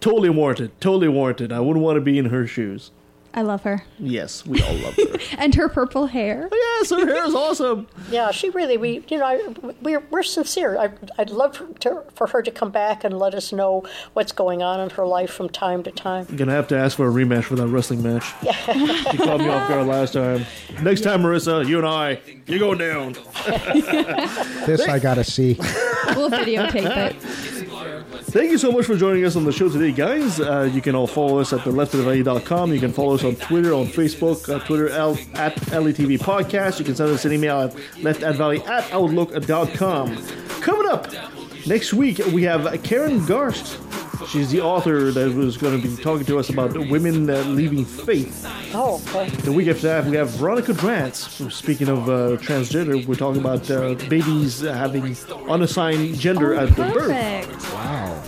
totally warranted, totally warranted. I wouldn't want to be in her shoes. I love her. Yes, we all love her. And her purple hair. Yes, her hair is awesome. Yeah, she really, we, you know, I, we're, we're sincere. I, I'd love for, to, for her to come back and let us know what's going on in her life from time to time. I'm going to have to ask for a rematch for that wrestling match. Yeah. She called me off guard last time. Next time, Marissa, you and I, you go down. This I got to see. We'll videotape it. Thank you so much for joining us on the show today, guys. Uh, you can all follow us at the left of the valley dot com. You can follow us on Twitter, on Facebook, uh, Twitter L, at L E T V Podcast. You can send us an email at left at valley at outlook dot com. Coming up next week, we have Karen Garst. She's the author that was going to be talking to us about women uh, leaving faith. Oh, okay. The week after that, we have Veronica Drantz. Speaking of uh, transgender, we're talking about uh, babies having unassigned gender oh, at the birth. Wow.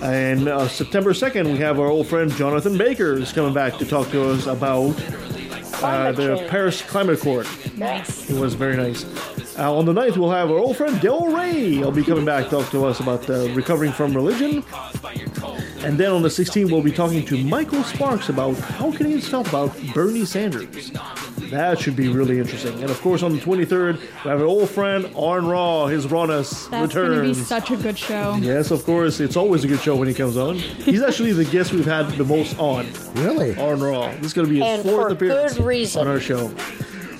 And uh, September second, we have our old friend Jonathan Baker is coming back to talk to us about uh, the Paris Climate Accord. Nice. It was very nice. Uh, on the ninth, we'll have our old friend Del Rey. He'll be coming back to talk to us about uh, recovering from religion. And then on the sixteenth, we'll be talking to Michael Sparks about how Canadians felt about Bernie Sanders. That should be really interesting. And, of course, on the twenty-third, we have our old friend Arn Raw. His Rawness returns. That's going to be such a good show. Yes, of course. It's always a good show when he comes on. He's actually the guest we've had the most on. Really? Arn Raw. This is going to be his and fourth appearance on our show.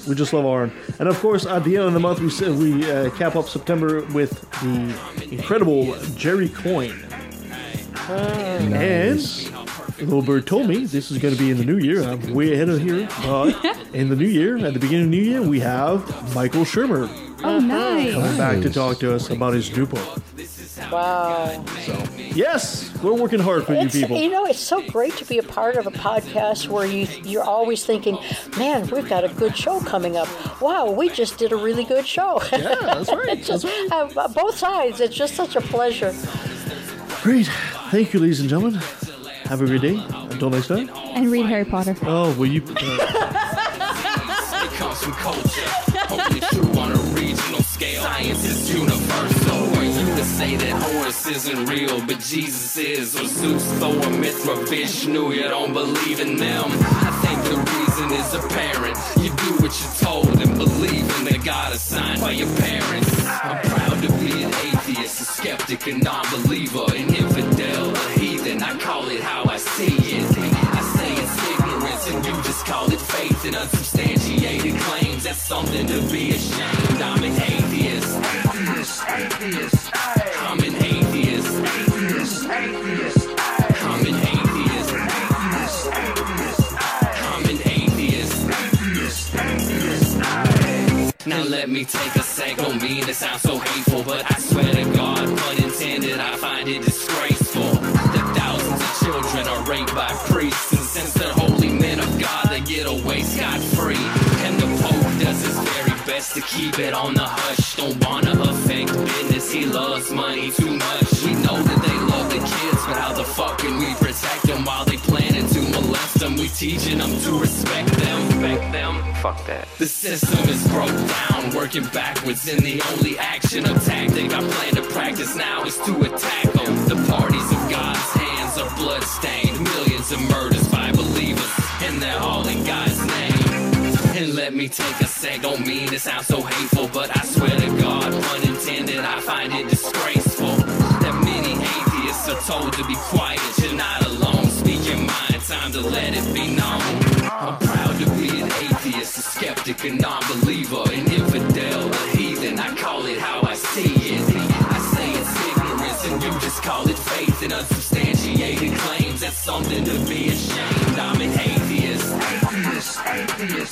We just love Arn. And, of course, at the end of the month, we, we uh, cap up September with the incredible Jerry Coyne. Uh, nice. And Little Bird told me this is going to be in the new year. I'm way ahead of here. But in the new year, at the beginning of the new year, we have Michael Shermer. Oh, nice. Coming back to talk to us about his Drupal. Wow. So, yes, we're working hard for it's, you people. You know, it's so great to be a part of a podcast where you, you're always thinking, man, we've got a good show coming up. Wow, we just did a really good show. Yeah, that's right. Just, that's right. Uh, both sides. It's just such a pleasure. Great. Thank you, ladies and gentlemen. Have a great day. Until next time. And read Harry Potter. Oh, will you? Uh... It comes from culture. Only true on a regional scale. Science is universal. Or you to say that Horus isn't real, but Jesus is. Or Zeus, Thor, Mithra, Vishnu. You don't believe in them. I think the reason is apparent. You do what you're told and believe in the God assigned by your parents. I'm proud to be an atheist, a skeptic, a non-believer, an infidel, a heathen. I call it how I see it. I say it's ignorance and you just call it faith and unsubstantiated claims. That's something to be ashamed. I'm an atheist. Atheist, atheist, aye. I'm an atheist. Atheist, atheist, aye. I'm an atheist. Atheist, atheist, aye. I'm an atheist. Atheist, atheist, aye. Now let me take a sec. Don't mean it sounds so hateful, but I swear to God, pun intended, I find it disgraceful that thousands of children are raped by priests, and since they're holy men of God, they get away scot-free. And the Pope does his very best to keep it on the hush. Don't wanna affect business, he loves money too much. We know that they love the kids, but how the fuck can we protect them while they planning to molest them? We teaching them to respect them. Respect them. Fuck that. The system is broke down, working backwards, and the only action or tactic I plan to practice now is to attack them. The parties of God's hands are bloodstained, millions of murders by believers, and they're all in God's name. And let me take a sec, don't mean to sound so hateful, but I swear to God, pun intended, I find it disgraceful that many atheists are told to be quiet. You're not alone, speak your mind, time to let it be known. I'm proud to be an atheist, a skeptic, a non-believer, an infidel, a heathen. I call it how I see it. I say it's ignorance and you just call it faith and unsubstantiated claims. That's something to be ashamed. I'm an atheist. Atheist, atheist.